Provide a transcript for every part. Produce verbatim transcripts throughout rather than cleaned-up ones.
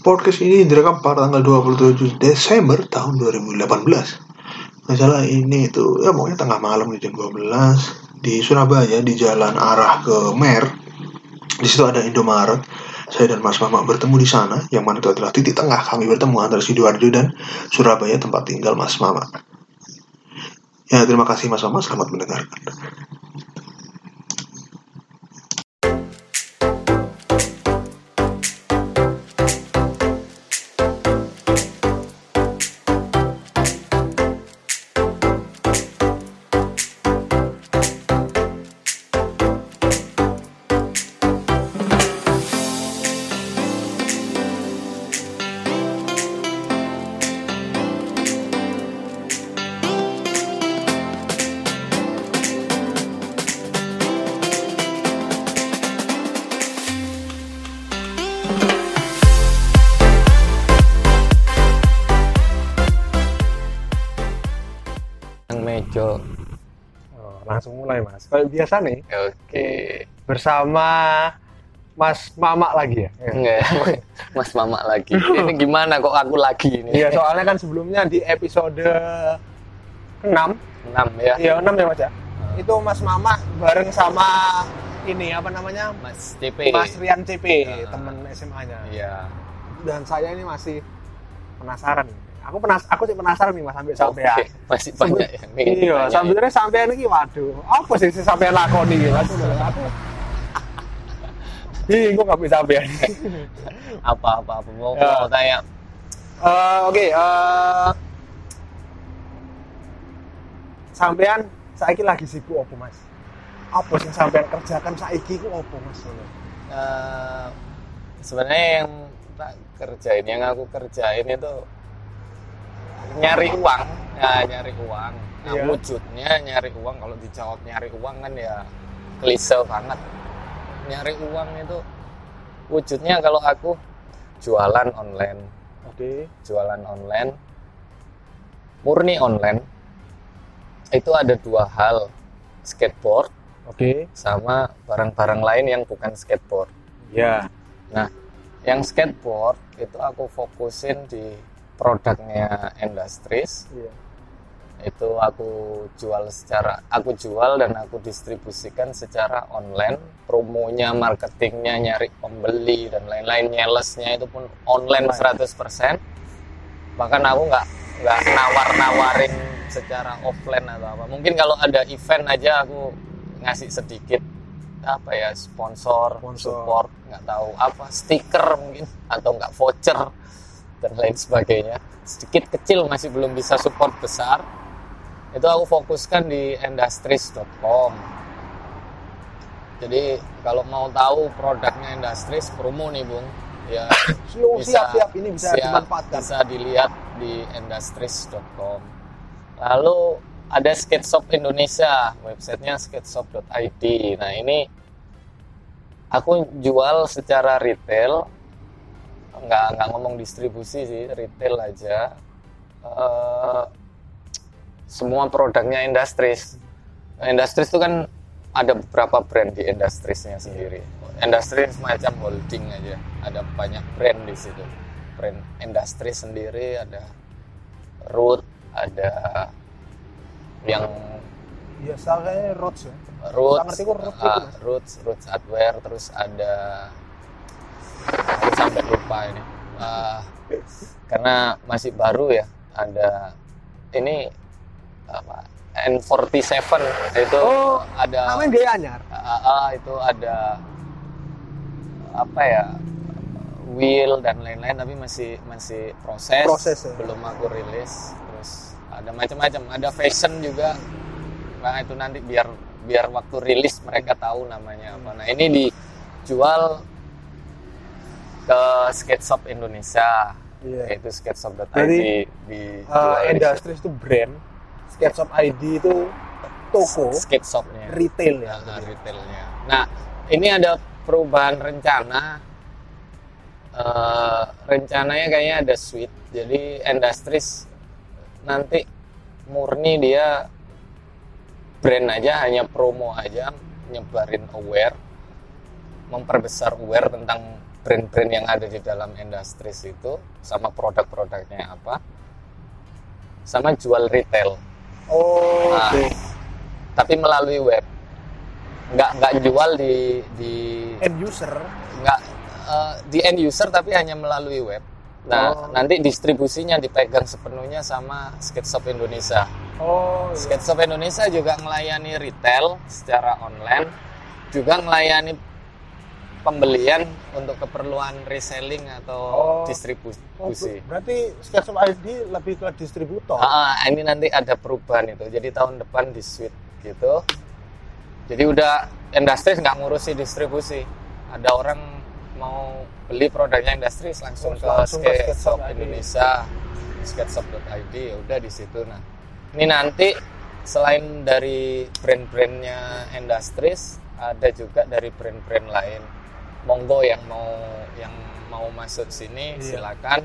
Podcast ini direkam pada tanggal dua puluh tujuh Desember tahun dua ribu delapan belas. Nggak salah ini itu, ya pokoknya tengah malam jam dua belas di Surabaya, di jalan arah ke Mer. Di situ ada Indomaret. Saya dan Mas Mamak bertemu di sana, yang mana itu adalah titik tengah kami bertemu antara Sidoarjo dan Surabaya, tempat tinggal Mas Mamak. Ya, terima kasih Mas Mamak, selamat mendengarkan. Kayak biasa nih. Oke. Okay. Bersama Mas Mamak lagi ya? Enggak, Mas Mamak lagi. Ini gimana kok aku lagi ini? Iya, soalnya kan sebelumnya di episode enam. enam ya? Iya, enam ya Mas ya? Hmm. Itu Mas Mamak bareng sama ini apa namanya? Mas Cipi. Mas Rian Cipi, hmm. teman S M A-nya. Iya. Dan saya ini masih penasaran. Aku penas, aku sih penasaran nih Mas sampai sampai okay. Ya. Masih banyak ya. Iya, sebenarnya sampean iki waduh, apa sih sampean lakoni iki? Aku aku. Ih, kok enggak bisa sampean. Apa-apa mau mau tanya. Eh, oke, eh sampean saiki lagi sibuk opo, Mas? Apa sih sampean kerjakan saiki ku opo, Mas? Eh sebenarnya yang tak kerjain, yang aku kerjain itu nyari uang, ya nyari uang. Nah, yeah. Wujudnya nyari uang, kalau dijawab nyari uang kan ya klise banget. Nyari uang itu wujudnya kalau aku jualan online, oke, okay. Jualan online, murni online. Itu ada dua hal, skateboard, oke, okay. Sama barang-barang lain yang bukan skateboard. Ya. Yeah. Nah, yang skateboard itu aku fokusin di produknya Industries, yeah. Itu aku jual secara aku jual dan aku distribusikan secara online, promonya, marketingnya, nyari pembeli dan lain-lain, nyelesnya itu pun online seratus persen. Bahkan aku nggak nggak nawar-nawarin secara offline atau apa. Mungkin kalau ada event aja aku ngasih sedikit apa ya sponsor, sponsor. Support, nggak tahu apa stiker mungkin atau nggak voucher dan lain sebagainya, sedikit kecil masih belum bisa support besar. Itu aku fokuskan di industri titik com. Jadi kalau mau tahu produknya Industries, promo nih Bung ya, Slow, bisa siap, siap. Ini bisa siap, dimanfaatkan, bisa dilihat di industri titik com. Lalu ada Skateshop Indonesia, websitenya skateshop titik id. Nah ini aku jual secara retail, nggak nggak ngomong distribusi sih, retail aja. Uh, semua produknya Industries. Industries itu kan ada beberapa brand di Industriesnya sendiri. Industries macam holding aja, ada banyak brand di situ. Brand Industries sendiri ada Roots, ada yang biasa kayak Roots ya. Roots, uh, Roots, Roots Hardware, terus ada aku sampai lupa ini uh, karena masih baru ya, ada ini apa N empat tujuh itu, oh, ada namanya gaya anyar uh, uh, itu ada apa ya wheel dan lain-lain, tapi masih masih proses, proses ya. Belum aku rilis. Terus ada macam-macam, ada fashion juga. Nah itu nanti biar biar waktu rilis mereka tahu namanya apa. Nah ini dijual ke Skateshop Indonesia, yeah. Yaitu skateshop titik id. Jadi di uh, Industries itu brand, skateshop titik id itu toko, skateshopnya, retail ya, nah, retailnya. Nah ini ada perubahan rencana, uh, rencananya kayaknya ada suite. Jadi Industries nanti murni dia brand aja, hanya promo aja, nyebarin aware, memperbesar aware tentang brand-brand yang ada di dalam industri itu, sama produk-produknya apa, sama jual retail. Oh. Nah, okay. Tapi melalui web, nggak nggak jual di di end user, nggak uh, di end user tapi hanya melalui web. Nah, oh. nanti distribusinya dipegang sepenuhnya sama Skateshop Indonesia. Oh, iya. Skateshop Indonesia juga melayani retail secara online, juga melayani pembelian untuk keperluan reselling atau oh. distribusi. Oh, berarti Skateshop I D lebih ke distributor. Ah, ini nanti ada perubahan itu. Jadi tahun depan di switch gitu. Jadi udah industri nggak ngurusi distribusi. Ada orang mau beli produknya industri langsung, langsung ke, ke Skateshop Indonesia, skateshop dot i d, ya udah di situ. Nah, ini nanti selain dari brand-brandnya industri, ada juga dari brand-brand lain. Monggo yang mau yang mau masuk sini, iya. silakan.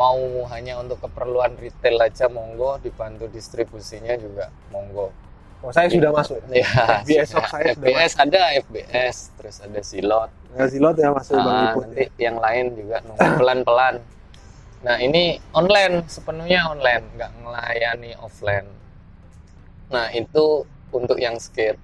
Mau hanya untuk keperluan retail aja, monggo. Dibantu distribusinya juga, monggo. Oh, saya sudah masuk. Ya, F B S ya, saya F B S sudah ada F B S, terus ada Zlot. Nah, Zlot ya masuk Bang Iput. Nanti ya. Yang lain juga nunggu pelan-pelan. Nah, ini online, sepenuhnya online, nggak melayani offline. Nah, itu untuk yang skate.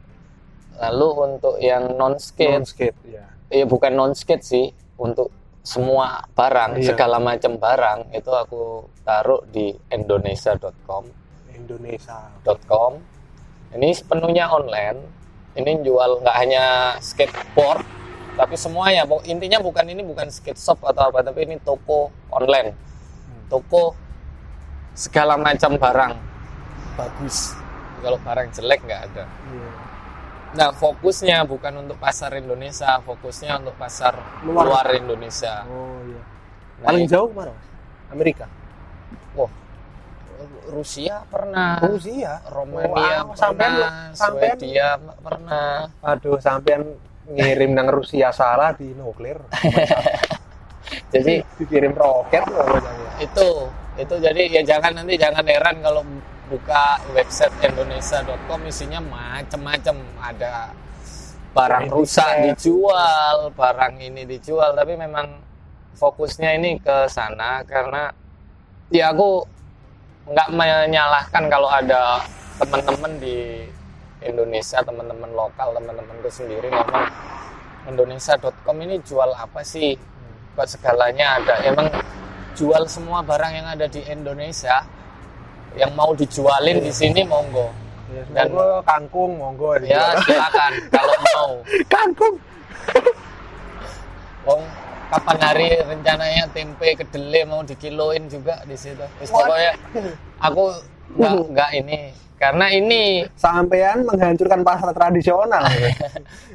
Lalu untuk yang non skate. Non skate, ya. Iya, bukan non skate sih, untuk semua barang, iya. segala macam barang itu aku taruh di indonesia dot com. indonesia dot com. Ini sepenuhnya online, ini jual nggak hanya skateboard, tapi semuanya. Intinya bukan ini bukan skate shop atau apa, tapi ini toko online. Toko segala macam barang. Bagus. Kalau barang jelek nggak ada. Yeah. Nah, fokusnya bukan untuk pasar Indonesia, fokusnya untuk pasar luar, luar Indonesia. Oh iya. Yeah. Paling nah, jauh kemana? Amerika? Wah. Oh. Rusia pernah, Rusia, Romania oh, pernah, sampean, Swedia sampean, pernah. Aduh, sampean ngirim nang Rusia salah di nuklir. Jadi dikirim roket loh. Itu, itu jadi ya jangan nanti jangan heran kalau buka website indonesia dot com isinya macam-macam, ada barang ini rusak saya. dijual, barang ini dijual, tapi memang fokusnya ini ke sana karena ya aku nggak menyalahkan kalau ada teman-teman di Indonesia, teman-teman lokal, teman-temanku sendiri ngomong indonesia dot com ini jual apa sih? Kok segalanya ada? Emang jual semua barang yang ada di Indonesia yang mau dijualin di sini monggo. Dan monggo kangkung monggo. Ya silakan kalau mau. Kangkung. Wong kapan hari rencananya tempe kedelai mau dikiloin juga di situ. Pokoknya aku nggak nggak ini karena ini sampean menghancurkan pasar tradisional.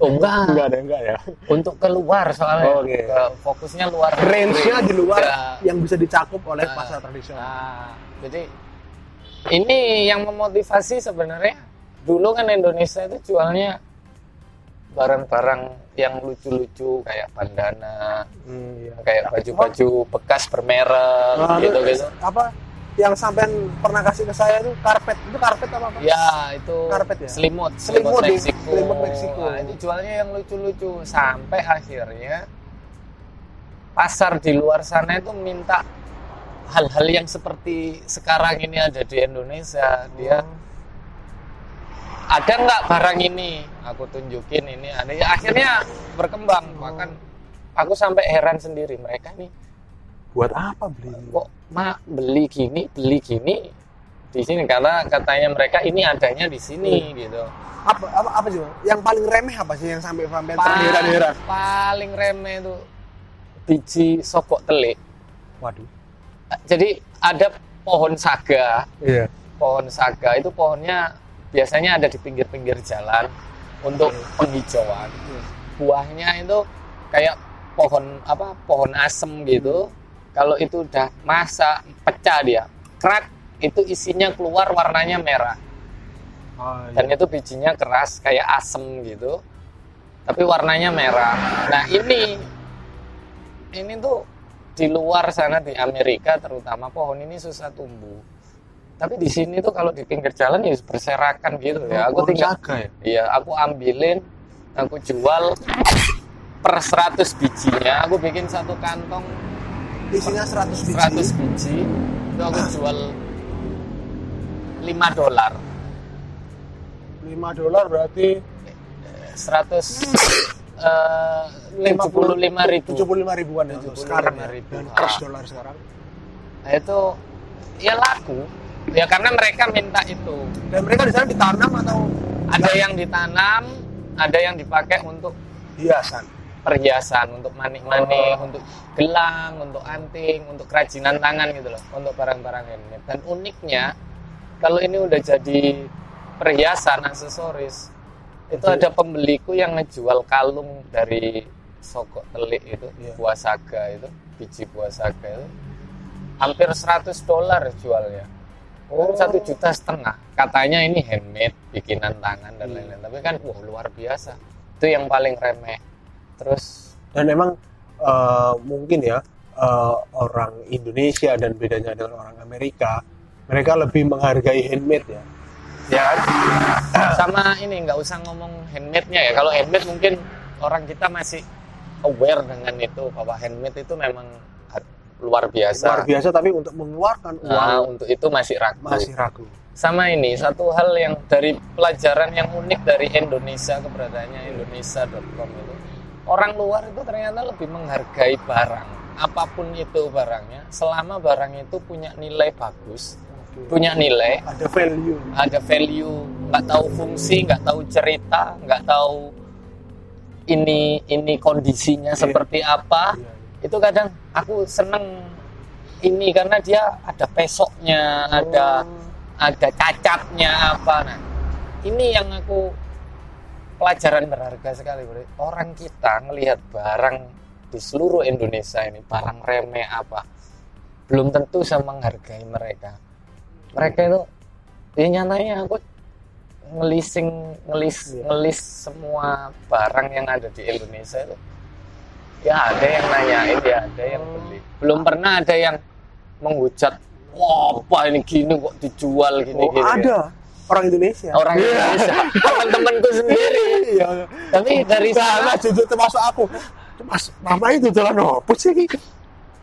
Oh enggak. Enggak ada enggak ya. Untuk keluar soalnya. Oh, okay. Ke, fokusnya luar. Range-nya di luar ya. Yang bisa dicakup oleh nah, pasar tradisional. Nah, jadi ini yang memotivasi sebenarnya. Dulu kan Indonesia itu jualnya barang-barang yang lucu-lucu kayak bandana, hmm, iya. kayak baju-baju bekas bermerek, nah, gitu-gitu. Apa yang sampean pernah kasih ke saya itu karpet, itu karpet apa apa? Ya itu karpet ya? Selimut, selimut Meksiko. Selimut Meksiko. Nah, itu jualnya yang lucu-lucu sampai akhirnya pasar di luar sana itu minta hal-hal yang seperti sekarang ini ada di Indonesia. Dia hmm. ada nggak barang ini? Aku tunjukin ini. Akhirnya berkembang. Bahkan aku sampai heran sendiri mereka nih. Buat apa beli? Kok mak beli gini, beli gini di sini? Karena katanya mereka ini adanya di sini gitu. Apa apa apa sih? Yang paling remeh apa sih yang sampai sampai terheran-heran? Paling remeh itu biji Soko Telik. Waduh. Jadi ada pohon saga. Iya. Pohon saga itu pohonnya biasanya ada di pinggir-pinggir jalan untuk penghijauan. Buahnya itu kayak pohon apa pohon asem gitu. Kalau itu udah masak pecah dia, krak, itu isinya keluar warnanya merah. Oh, iya. Dan itu bijinya keras kayak asem gitu, tapi warnanya merah. Nah ini ini tuh di luar sana di Amerika terutama pohon ini susah tumbuh. Tapi di sini tuh kalau di pinggir jalan ya berserakan gitu ya. Aku tinggal, ya? Iya, aku ambilin, aku jual. per seratus bijinya aku bikin satu kantong isinya seratus biji. seratus biji itu aku jual lima dolar. lima dolar berarti seratus Uh, tujuh puluh lima ribu tujuh puluh lima ribuan itu sekarang ribu. Dan dolar sekarang nah, itu ya laku ya karena mereka minta itu. Dan mereka di sana ditanam atau ada yang ditanam, ada yang dipakai untuk hiasan, perhiasan, untuk manik-manik, oh. untuk gelang, untuk anting, untuk kerajinan tangan gitu loh, untuk barang-barang handmade. Dan uniknya kalau ini udah jadi perhiasan, aksesoris, itu ada pembeliku yang ngejual kalung dari Soko Telik itu, yeah. Buah Saga itu, biji Buah Saga itu hampir seratus dolar jualnya. Oh, satu juta setengah. Katanya ini handmade, bikinan tangan dan lain-lain. Tapi kan wah luar biasa. Itu yang paling remeh. Terus dan memang uh, mungkin ya uh, orang Indonesia dan bedanya dengan orang Amerika, mereka lebih menghargai handmade ya. Ya, sama ini nggak usah ngomong handmade-nya ya. Kalau handmade mungkin orang kita masih aware dengan itu bahwa handmade itu memang luar biasa. Luar biasa, tapi untuk mengeluarkan uang nah, untuk itu masih ragu. Masih ragu. Sama ini satu hal yang dari pelajaran yang unik dari Indonesia, keberadaannya indonesia dot com itu. Orang luar itu ternyata lebih menghargai barang, apapun itu barangnya, selama barang itu punya nilai bagus. Punya nilai, ada value, ada value, nggak tahu fungsi, nggak tahu cerita, nggak tahu ini ini kondisinya yeah. seperti apa. Yeah. Itu kadang aku seneng ini karena dia ada pesoknya, oh. ada ada cacatnya apa. Nah, ini yang aku pelajaran berharga sekali. Orang kita ngelihat barang di seluruh Indonesia ini barang remeh apa, belum tentu sama menghargai mereka. Mereka itu, ya nyatanya aku ngelising, ngelis, ngelis semua barang yang ada di Indonesia itu. Ya ada yang nanyain, ya ada yang beli. Belum pernah ada yang menghujat, wah apa ini gini kok dijual gini-gini. Oh, ada orang Indonesia. Orang Indonesia, teman-temanku sendiri. Ya. Tapi dari sana jujur termasuk aku, mas, mama itu jualan apa sih?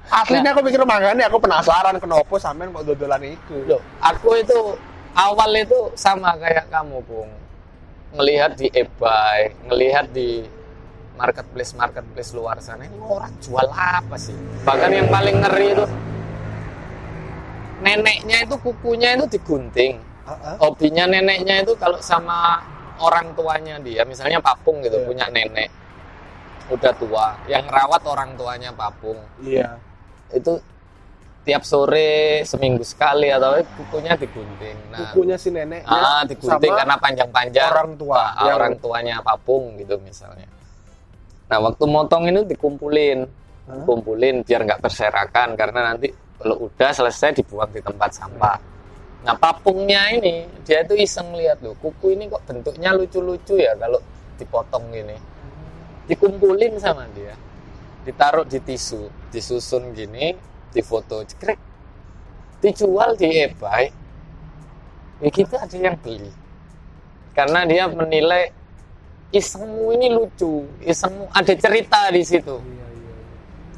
Aslinya aku pikir mangane, aku penasaran kenapa sampean kok dodolan iku. Loh, aku itu awal itu sama kayak kamu, Bung. Ngelihat di eBay, ngelihat di marketplace-marketplace luar sana, ini orang jual apa sih? Bahkan yang paling ngeri itu neneknya itu kukunya itu digunting. Hobinya neneknya itu kalau sama orang tuanya dia, misalnya papung gitu, yeah. punya nenek. Udah tua, yang rawat orang tuanya papung. Iya. Itu tiap sore seminggu sekali atau kukunya digunting. Nah, kukunya si nenek. Ah, digunting karena panjang-panjang. Orang tua, ah, yang... orang tuanya papung gitu misalnya. Nah, waktu motong ini dikumpulin, huh? kumpulin biar nggak berserakan karena nanti kalau udah selesai dibuang di tempat sampah. Nah, papungnya ini dia itu iseng lihat loh, kuku ini kok bentuknya lucu-lucu ya kalau dipotong gini. Dikumpulin sama dia, ditaruh di tisu, disusun gini, difoto, cekrek, dijual di eBay. Begitu ada yang beli, karena dia menilai isengmu ini lucu, isengmu ada cerita di situ.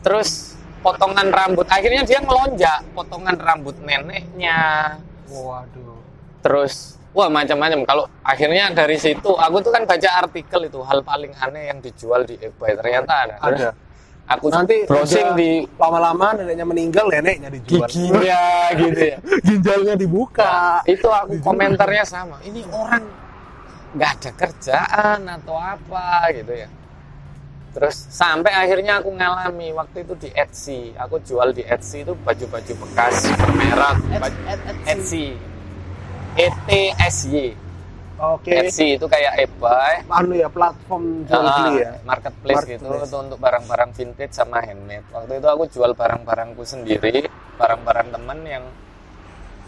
Terus potongan rambut, akhirnya dia ngelonjak, potongan rambut neneknya. Waduh. Terus. Wah macam-macam. Kalau akhirnya dari situ, aku tuh kan baca artikel itu hal paling aneh yang dijual di eBay. Ternyata ada. Ada. Aku nanti browsing di lama-lama neneknya meninggal, neneknya dijual. Giginya gitu ya. Ginjalnya dibuka. Nah, itu aku komentarnya sama. Ini orang nggak ada kerjaan atau apa gitu ya. Terus sampai akhirnya aku ngalami waktu itu di Etsy. Aku jual di Etsy itu baju-baju bekas merek Etsy. E T S Y. Oke. Okay. Etsy itu kayak eBay. Anu ya platform jual beli ya. Marketplace, marketplace gitu itu untuk barang-barang vintage sama handmade. Waktu itu aku jual barang-barangku sendiri, barang-barang temen yang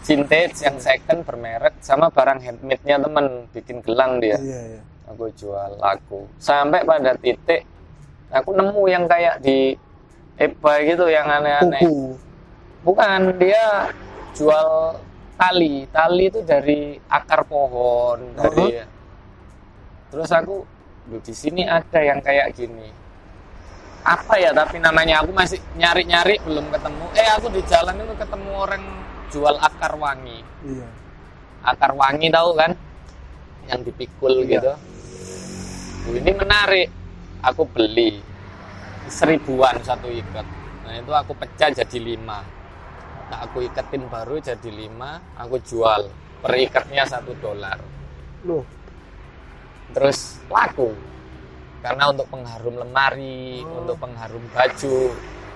vintage, yang second bermerek, sama barang handmade-nya temen bikin gelang dia. Iya, iya. Aku jual laku. Sampai pada titik aku nemu yang kayak di eBay gitu yang aneh-aneh. Kuku. Bukan, dia jual tali, tali itu dari akar pohon, dari. Uh-huh. Terus aku, di sini ada yang kayak gini. apa ya, tapi namanya aku masih nyari-nyari belum ketemu. Eh aku di jalan itu ketemu orang jual akar wangi. Iya. Akar wangi tahu kan? Yang dipikul iya. gitu. Oh, ini menarik. Aku beli seribuan satu ikat. Nah itu aku pecah jadi lima. Nah aku iketin baru jadi lima. Aku jual per ikatnya satu dolar. Loh. Terus laku. Karena untuk pengharum lemari, oh. untuk pengharum baju.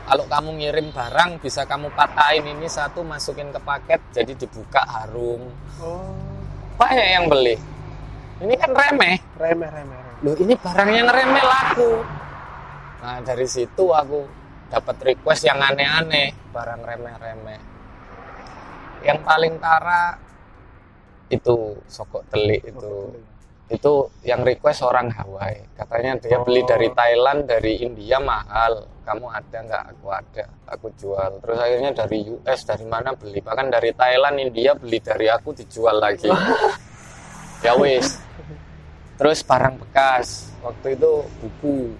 Kalau kamu ngirim barang, bisa kamu patahin ini satu, masukin ke paket, jadi dibuka harum. Oh. Banyak yang beli. Ini kan remeh. Remeh, remeh. Loh, ini barangnya ngeremeh laku. Nah, dari situ aku dapat request yang aneh-aneh, barang remeh-remeh. Yang paling tara itu Soko Telik itu. Itu yang request orang Hawaii, katanya dia beli dari Thailand, dari India mahal, kamu ada nggak? Aku ada, aku jual. Terus akhirnya dari U S, dari mana beli, bahkan dari Thailand, India beli dari aku, dijual lagi. Ya wis. Terus barang bekas, waktu itu buku,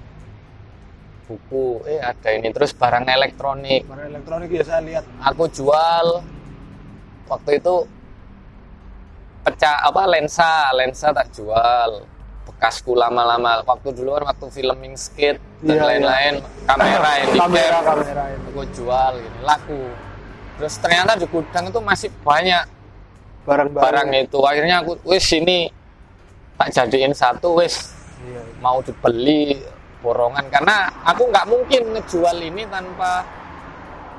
buku, eh ada ini. Terus barang elektronik, barang elektronik ya saya lihat. Aku jual waktu itu. Pecah apa lensa lensa tak jual, bekasku lama-lama waktu dulu kan waktu filming skate dan lain-lain iya, iya. kamera yang kamera kamera aku jual gitu laku. Terus ternyata di gudang itu masih banyak barang-barang itu. Akhirnya aku wis ini tak jadiin satu wis iya, iya. mau dibeli borongan, karena aku nggak mungkin ngejual ini tanpa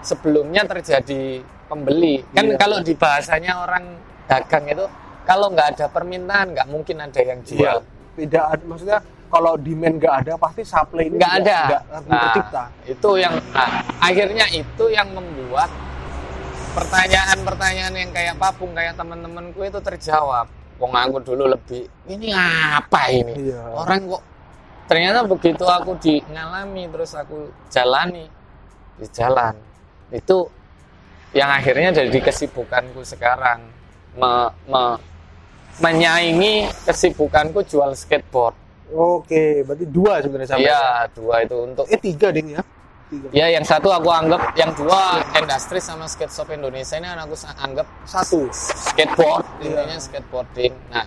sebelumnya terjadi pembeli kan. Iya. Kalau di bahasanya orang dagang itu kalau nggak ada permintaan nggak mungkin ada yang jual. Tidak ada, maksudnya kalau demand nggak ada pasti supply ini nggak ada. Gak, nah, gak itu yang nah, akhirnya itu yang membuat pertanyaan-pertanyaan yang kayak papung kayak teman-temanku itu terjawab. Wong aku dulu lebih ini apa ini iya. orang kok ternyata begitu aku di ngalami terus aku jalani di jalan itu yang akhirnya jadi kesibukanku sekarang. Me, me, menyaingi kesibukanku jual skateboard. Oke, berarti dua sebenarnya sama. Iya, dua itu untuk. Eh tiga ding ya? Tiga. Ya, yang satu aku anggap, yang dua industri sama Skateshop Indonesia ini aku anggap satu skateboard, ya. Intinya skateboarding. Nah,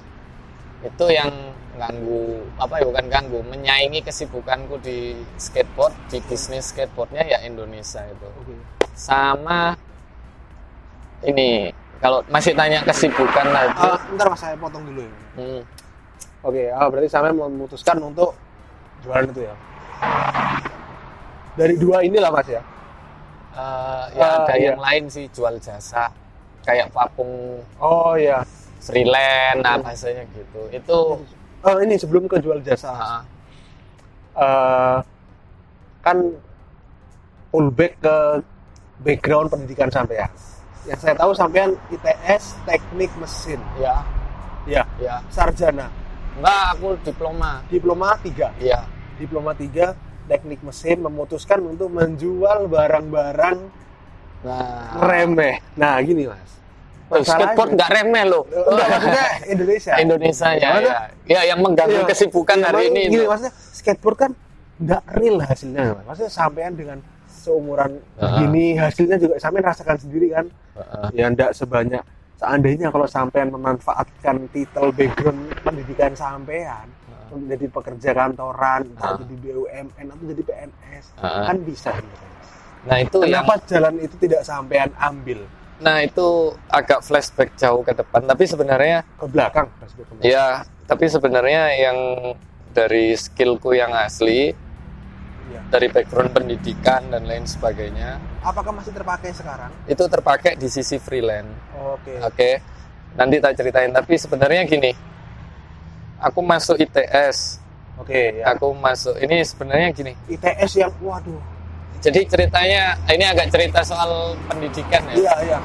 itu yang ganggu apa ya bukan ganggu, menyaingi kesibukanku di skateboard, di bisnis skateboardnya ya Indonesia itu. Oke. Sama ini. Kalau masih tanya kesibukan lah itu. Uh, bentar mas, saya potong dulu ya. Hmm. Oke, okay, uh, berarti sampai memutuskan untuk jualan itu ya. Dari dua inilah mas ya. Uh, ya uh, ada iya. yang lain sih jual jasa, kayak papung. Oh iya. Freelance, nah bahasanya gitu. Itu. Uh, ini sebelum ke jual jasa. Mas. Uh. Uh, kan pullback ke background pendidikan sampai ya. Yang saya tahu sampean I T S Teknik Mesin. Ya. Ya, ya. Sarjana. Enggak, aku diploma. Diploma tiga. Iya. Diploma tiga Teknik Mesin memutuskan untuk menjual barang-barang nah. remeh. Nah, gini, Mas. Oh, skateboard enggak remeh loh. Enggak, maksudnya Indonesia. Indonesia ya. Ya, ya yang mengganggu ya. Kesibukan ya, hari ini. Gini, itu. Maksudnya skateboard kan enggak real hasilnya, Mas. Maksudnya sampean dengan seumuran uh-huh. begini hasilnya juga sampean rasakan sendiri kan. Uh-huh. Ya ndak sebanyak seandainya kalau sampean memanfaatkan titel background pendidikan sampean uh-huh. menjadi pekerja kantoran, uh-huh. atau jadi B U M N atau jadi P N S uh-huh. kan bisa. Nah, itu kenapa yang... jalan itu tidak sampean ambil? Nah, itu agak flashback jauh ke depan, tapi sebenarnya ke belakang. Iya, tapi sebenarnya yang dari skillku yang asli ya. Dari background pendidikan dan lain sebagainya. Apakah masih terpakai sekarang? Itu terpakai di sisi freelance. Oh, Oke. Okay. Okay. Nanti tak ceritain. Tapi sebenarnya gini, aku masuk I T S. Oke. Okay, ya. Aku masuk. Ini sebenarnya gini. I T S yang waduh. Jadi ceritanya ini agak cerita soal pendidikan ya. Iya iya.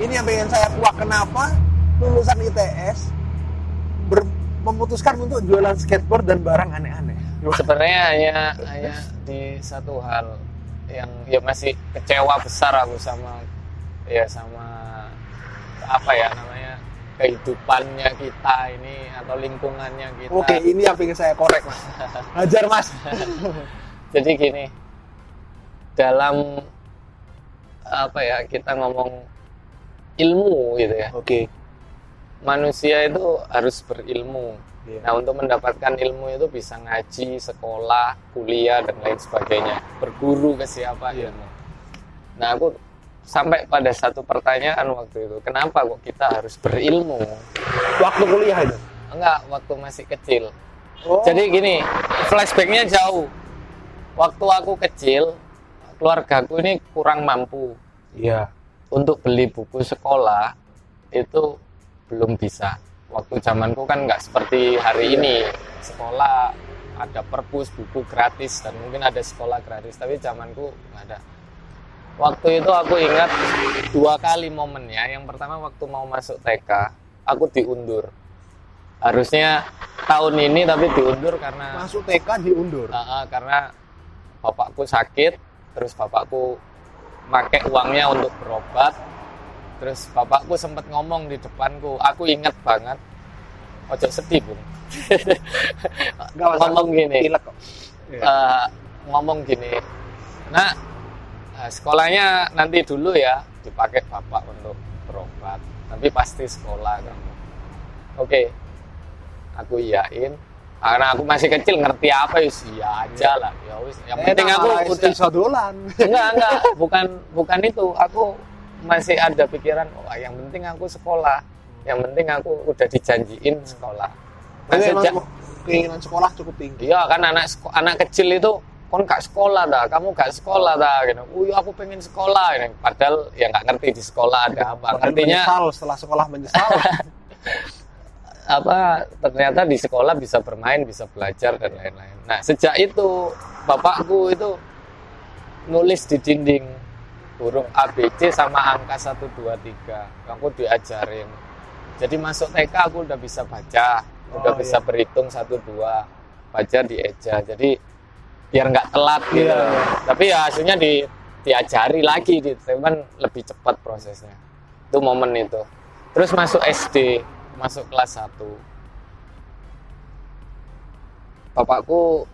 Ini yang pengen saya kuak, kenapa lulusan I T S ber, memutuskan untuk jualan skateboard dan barang aneh-aneh. Sebenarnya hanya hanya di satu hal yang ya masih kecewa besar aku sama ya sama apa ya namanya kehidupannya kita ini atau lingkungannya kita. Oke, ini yang pengen saya korek mas. Hajar mas. Jadi gini, dalam apa ya, kita ngomong ilmu gitu ya. Oke. Okay. Manusia itu harus berilmu. Yeah. Nah, untuk mendapatkan ilmu itu bisa ngaji, sekolah, kuliah, dan lain sebagainya. Berguru ke siapa yeah. ilmu. Nah, aku sampai pada satu pertanyaan waktu itu, kenapa kok kita harus berilmu? Waktu kuliah itu? Enggak, waktu masih kecil. Oh. Jadi gini, flashbacknya jauh. Waktu aku kecil, keluargaku ini kurang mampu. Iya. Yeah. Untuk beli buku sekolah itu belum bisa. Waktu zamanku kan nggak seperti hari ini, sekolah ada perpus, buku gratis, dan mungkin ada sekolah gratis, tapi zamanku nggak ada. Waktu itu aku ingat dua kali momennya. Yang pertama waktu mau masuk T K, aku diundur. Harusnya tahun ini tapi diundur karena masuk T K diundur. Uh, uh, karena bapakku sakit, terus bapakku pakai uangnya untuk berobat. Terus bapakku sempat ngomong di depanku, aku inget banget, ojo sedih Bung. ngomong gini uh, ngomong gini nah, sekolahnya nanti dulu ya, dipakai bapak untuk berobat, tapi pasti sekolah kamu. Oke, aku iyain. Karena aku masih kecil, ngerti apa yus, ya aja lah. Ya wis, yang penting aku udah sodolan. Enggak, enggak, bukan bukan itu. Aku masih ada pikiran, oh, yang penting aku sekolah. Yang penting aku udah dijanjiin sekolah. Masih ja- keinginan sekolah cukup tinggi. Iya, kan anak anak kecil itu kon gak sekolah dah, kamu gak sekolah dah gitu. Uy, aku pengen sekolah gitu. Padahal ya gak ngerti di sekolah ada apa. Ngertinya menyesal, setelah sekolah menyesal. Apa ternyata di sekolah bisa bermain, bisa belajar, dan lain-lain. Nah, sejak itu bapakku itu nulis di dinding huruf A B C sama angka satu dua tiga. Aku diajarin. Jadi masuk T K aku udah bisa baca, oh, udah iya. bisa berhitung satu dua, baca dieja. Jadi biar nggak telat gitu. Yeah. Tapi ya hasilnya di diajari lagi gitu. Cuman lebih cepat prosesnya. Itu momen itu. Terus masuk S D, masuk kelas satu. Bapakku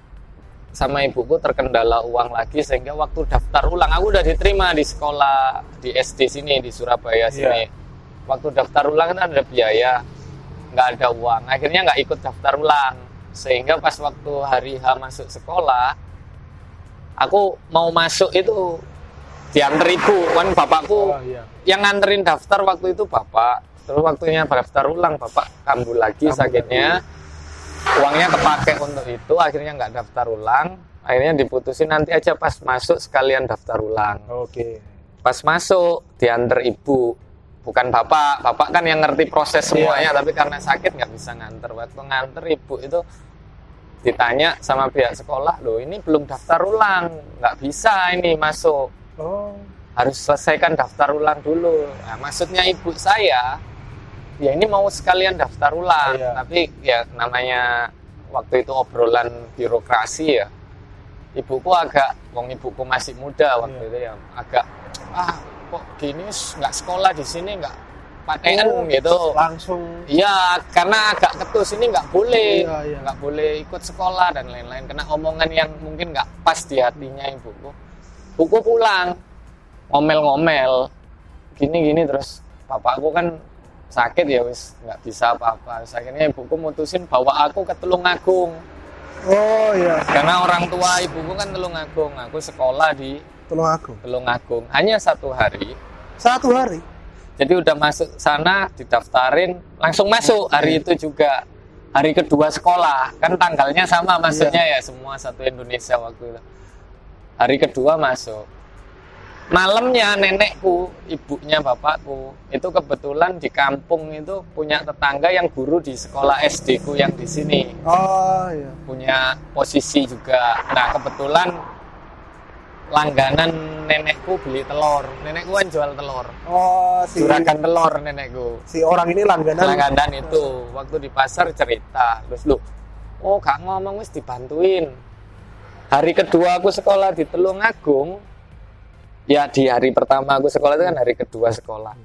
sama ibuku terkendala uang lagi, sehingga waktu daftar ulang, aku udah diterima di sekolah di S D sini, di Surabaya sini. Yeah. Waktu daftar ulang kan ada biaya, nggak ada uang. Akhirnya nggak ikut daftar ulang. Sehingga pas waktu hari H masuk sekolah, aku mau masuk itu dianterin ibu. Kan bapakku oh, yeah. yang nganterin daftar waktu itu bapak. Terus waktunya daftar ulang, bapak kambuh lagi kambuh sakitnya, lagi. Uangnya kepake untuk itu, akhirnya nggak daftar ulang, akhirnya diputusin nanti aja pas masuk sekalian daftar ulang. Oke. Pas masuk diantar ibu, bukan bapak, bapak kan yang ngerti proses semuanya, yeah. tapi karena sakit nggak bisa nganter. Waktu nganter ibu itu ditanya sama pihak sekolah, loh ini belum daftar ulang, nggak bisa ini masuk. Oh. Harus selesaikan daftar ulang dulu. Nah, maksudnya ibu saya. Ya ini mau sekalian daftar ulang, iya. tapi ya namanya waktu itu obrolan birokrasi ya. Ibuku agak, wong ibuku masih muda waktu iya. itu ya, agak ah kok gini nggak sekolah di sini nggak paten oh, gitu. Langsung. Iya, karena agak ketus ini nggak boleh, nggak iya, iya. boleh ikut sekolah dan lain-lain. Kena omongan yang mungkin nggak pas di hatinya ibuku. Buku pulang, ngomel-ngomel, gini-gini terus bapakku kan sakit ya wis nggak bisa apa-apa. Akhirnya ibuku mutusin bawa aku ke Tulungagung. Oh iya. Karena orang tua ibuku kan Tulungagung, aku sekolah di Tulungagung. Tulungagung hanya satu hari. Satu hari. Jadi udah masuk sana, didaftarin, langsung masuk hari itu juga. Hari kedua sekolah kan tanggalnya sama maksudnya iya. ya semua satu Indonesia waktu itu. Hari kedua masuk. Malamnya nenekku, ibunya bapakku, itu kebetulan di kampung itu punya tetangga yang guru di sekolah S D ku yang di sini. Oh iya. Punya posisi juga. Nah kebetulan langganan nenekku beli telur. Nenekku kan jual telur. Oh si. Juragan telur nenekku. Si orang ini langganan. Langganan itu waktu di pasar cerita. Terus lu, oh gak ngomong wis dibantuin. Hari kedua aku sekolah di Tulungagung. Ya di hari pertama aku sekolah itu kan hari kedua sekolah.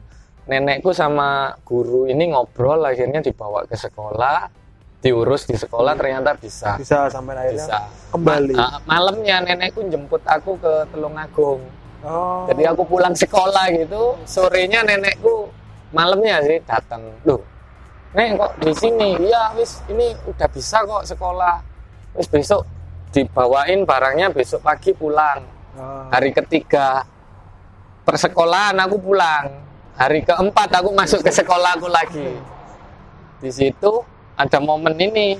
Nenekku sama guru ini ngobrol akhirnya dibawa ke sekolah. diurus di sekolah ternyata bisa. Bisa sampai akhirnya bisa. Kembali. Ma malamnya nenekku jemput aku ke Tulungagung. Oh. Jadi aku pulang sekolah gitu, sorenya nenekku malamnya sih datang. Loh, Nek kok di sini? Iya, wis ini udah bisa kok sekolah. Wis besok dibawain barangnya, besok pagi pulang. Oh. Hari ketiga persekolahan aku pulang. Hari keempat aku masuk ke sekolah aku lagi. Di situ ada momen ini.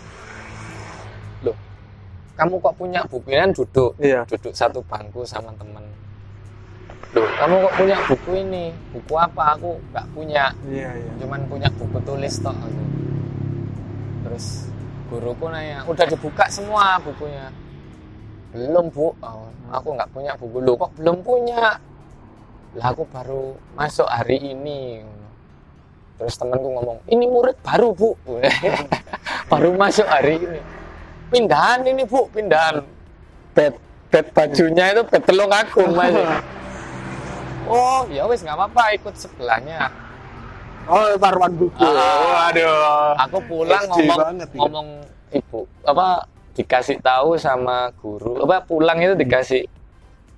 Loh, kamu kok punya buku ini? Duduk, iya. Duduk satu bangku sama temen. Loh, kamu kok punya buku ini? Buku apa? Aku nggak punya. Iya, iya. Cuman punya buku tulis toh. Terus guruku nanya, udah dibuka semua bukunya? Belum, Bu. Oh, aku nggak punya buku. Loh, kok belum punya? Lah aku baru masuk hari ini. Terus temanku ngomong, ini murid baru, Bu. Baru masuk hari ini. Pindahan ini, Bu, pindahan. Bed, bed bajunya itu bed Tulungagung masih. Oh, ya wis nggak apa-apa, ikut sebelahnya. Oh, taruhan buku. Ah, aduh. Aku pulang ngomong, banget, ya? ngomong ibu, apa dikasih tahu sama guru. Apa pulang itu dikasih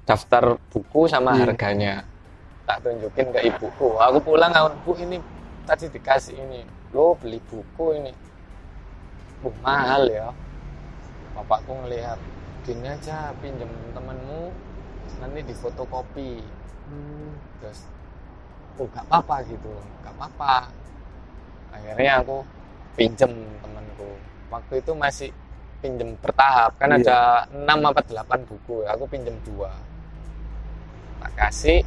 daftar buku sama harganya. Tak tunjukin ke ibuku. Aku pulang, Bu, ini tadi dikasih ini. Lo beli buku ini. Bu, mahal ya. Bapakku ngelihat, gini aja pinjem temenmu, nanti difotokopi. Hmm. Terus, oh gak apa-apa gitu, gak apa-apa. Akhirnya aku pinjem temenku. Waktu itu masih pinjem bertahap, kan iya. Ada enam atau delapan buku, aku pinjem dua. Tak kasih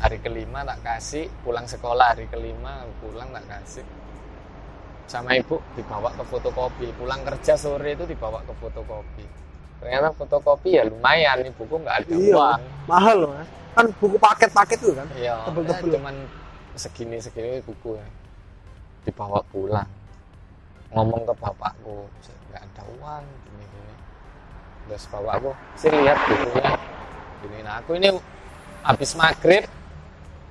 hari kelima, tak kasih pulang sekolah hari kelima, pulang tak kasih sama ibu, dibawa ke fotokopi. Pulang kerja sore itu dibawa ke fotokopi. Ternyata fotokopi ya lumayan, ibuku nggak ada iya, uang. Mahal loh kan, buku paket-paket itu kan. Iya, ya, cuman segini-segini buku ya. Dibawa pulang, ngomong ke bapakku, nggak ada uang gini-gini. Terus bapakku sih lihat bukunya gini. Nah aku ini habis maghrib,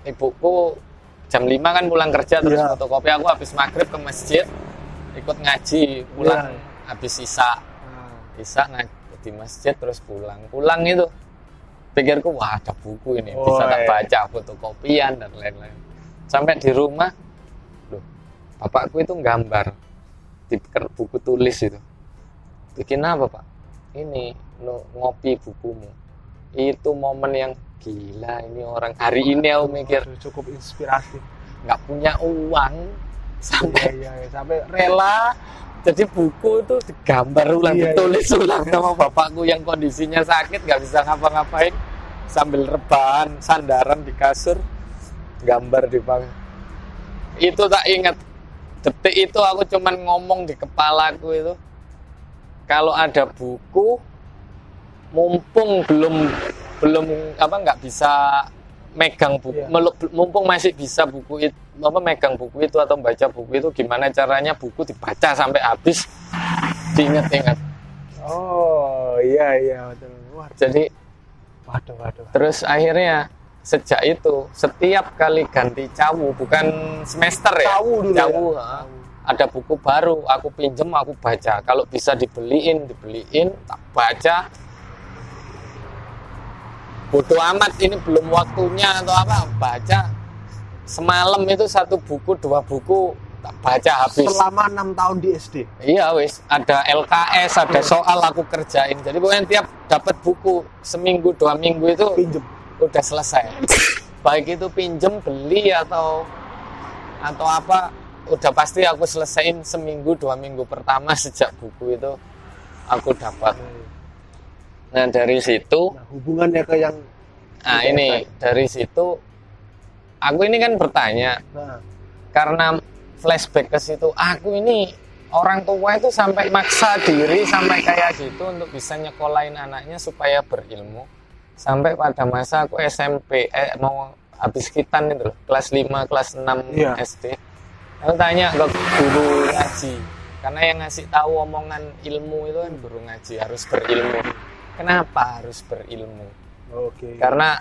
ibuku jam lima kan pulang kerja, terus yeah. Fotokopi. Aku habis maghrib ke masjid, ikut ngaji, pulang yeah. Habis isya, hmm. isya di masjid terus pulang. Pulang itu, pikirku wah ada buku ini, oh, bisa tak baca, fotokopian dan lain-lain. Sampai di rumah, loh, bapakku itu gambar di buku tulis itu. Bikin apa Pak? Ini ngopi bukumu. Itu momen yang gila, ini orang hari ini aku mikir cukup inspiratif, nggak punya uang sampai iya, iya, sampai rela jadi buku itu digambar ulang, iya, ditulis iya. Ulang sama bapakku yang kondisinya sakit nggak bisa ngapa-ngapain, sambil rebahan sandaran di kasur gambar di bawah. Itu tak ingat detik itu, aku cuman ngomong di kepalaku itu kalau ada buku mumpung belum belum apa nggak bisa megang buku, yeah. meluk, mumpung masih bisa buku itu, apa megang buku itu atau baca buku itu, gimana caranya buku dibaca sampai habis, diingat-ingat. Oh iya iya betul. Waduh. Jadi waduh, waduh waduh. Terus akhirnya sejak itu setiap kali ganti cawu, bukan semester ya, cawu dulu cawu, ya. Ha, cawu. Ada buku baru aku pinjem, aku baca. Kalau bisa dibeliin dibeliin, tak baca. Bodoh amat ini belum waktunya atau apa, baca semalam itu satu buku dua buku tak baca habis. Selama enam tahun di S D. Iya wis, ada L K S, ada soal aku kerjain. Jadi pokoknya tiap dapat buku seminggu dua minggu itu pinjem udah selesai. Baik itu pinjem, beli atau atau apa, udah pasti aku selesain seminggu dua minggu pertama sejak buku itu aku dapat. Nah dari situ, nah, hubungannya ke yang nah ini tadi. Dari situ aku ini kan bertanya, nah. Karena flashback ke situ, aku ini orang tua itu sampai maksa diri sampai kayak gitu untuk bisa nyekolahin anaknya supaya berilmu. Sampai pada masa aku S M P eh, mau habis kitan itu loh, kelas lima kelas enam yeah. S D, aku tanya ke guru ngaji, karena yang ngasih tahu omongan ilmu itu kan guru ngaji, harus berilmu. Kenapa harus berilmu? Oke. Karena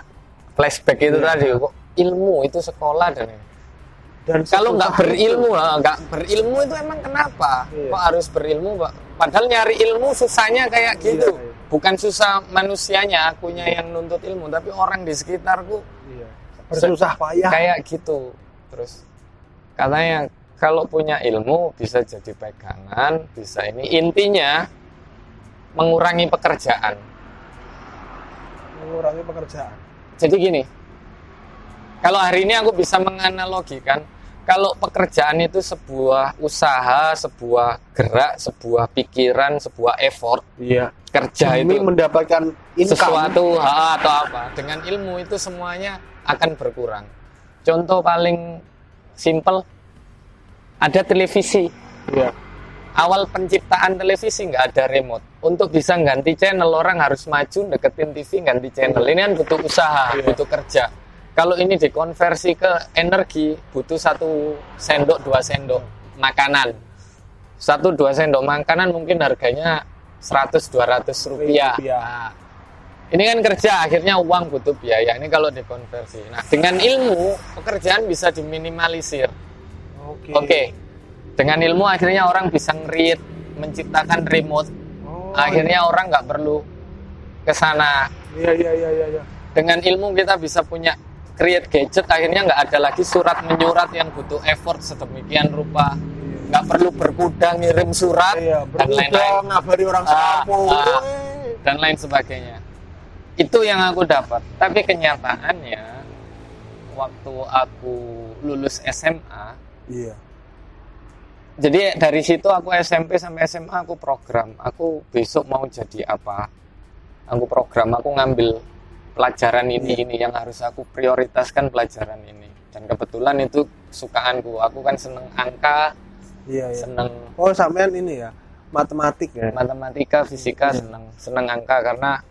flashback itu ya. Tadi, ilmu itu sekolah dan Dan kalau nggak berilmu, nggak berilmu itu emang kenapa? Iya. Kok harus berilmu, Pak? Padahal nyari ilmu susahnya kayak gitu. Iya, iya. Bukan susah manusianya, akunya iya. yang nuntut ilmu, tapi orang di sekitarku iya. bersusah payah. Kayak gitu. Terus katanya kalau punya ilmu bisa jadi pegangan, bisa ini. Intinya mengurangi pekerjaan. Mengurangi pekerjaan. Jadi gini, kalau hari ini aku bisa menganalogikan. Kalau pekerjaan itu sebuah usaha, sebuah gerak, sebuah pikiran, sebuah effort. Iya. Kerja Demi itu mendapatkan income. Sesuatu ha, atau apa. Dengan ilmu itu semuanya akan berkurang. Contoh paling simple, ada televisi. Iya. Awal penciptaan televisi nggak ada remote. Untuk bisa ganti channel, orang harus maju, deketin T V, ganti channel. Ini kan butuh usaha, iya. butuh kerja. Kalau ini dikonversi ke energi, butuh satu sendok, dua sendok makanan. Satu, dua sendok makanan mungkin harganya seratus dua ratus rupiah. Nah, ini kan kerja, akhirnya uang butuh biaya. Ini kalau dikonversi. Nah, dengan ilmu, pekerjaan bisa diminimalisir. Oke. Okay. Okay. Dengan ilmu, akhirnya orang bisa nge-read, menciptakan remote. Oh, akhirnya iya. orang nggak perlu ke sana. Iya, iya, iya, iya. Dengan ilmu kita bisa punya create gadget, akhirnya nggak ada lagi surat menyurat yang butuh effort sedemikian rupa, nggak iya. perlu berkuda ngirim surat iya, dan lain-lain, ngabari orang sekampung ah, ah, dan lain sebagainya. Itu yang aku dapat. Tapi kenyataannya waktu aku lulus S M A, iya. jadi dari situ aku S M P sampai S M A aku program, aku besok mau jadi apa? Aku program, aku ngambil pelajaran ini, yeah. ini yang harus aku prioritaskan pelajaran ini. Dan kebetulan itu sukaanku. Aku kan seneng angka, yeah, yeah. seneng. Oh, sampean ini ya, matematik ya? Matematika, fisika, yeah. seneng seneng angka karena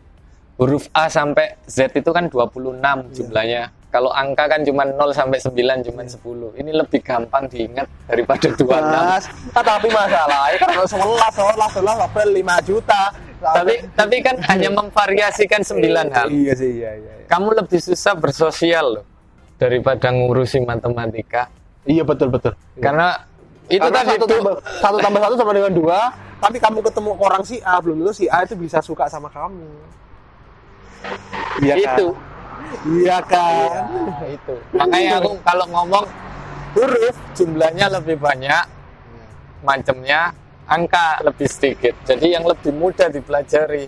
huruf A sampai Z itu kan dua puluh enam yeah. jumlahnya. Kalau angka kan cuma nol sampai sembilan, cuma sepuluh. Ini lebih gampang diingat daripada dua puluh enam. Mas, tapi masalahnya kan sebelas, sebelas, sebelas, lima juta. Tapi tapi kan hanya memvariasikan sembilan hal. Iya sih, iya, iya. Kamu lebih susah bersosial loh daripada ngurusi matematika. Iya, betul, betul. Karena itu tadi satu tambah satu sama dengan dua, tapi kamu ketemu orang si A, belum tentu si A itu bisa suka sama kamu. Iya, itu. Iya kan, ya, itu. Makanya aku kalau ngomong huruf jumlahnya lebih banyak, macamnya angka lebih sedikit. Jadi yang lebih mudah dipelajari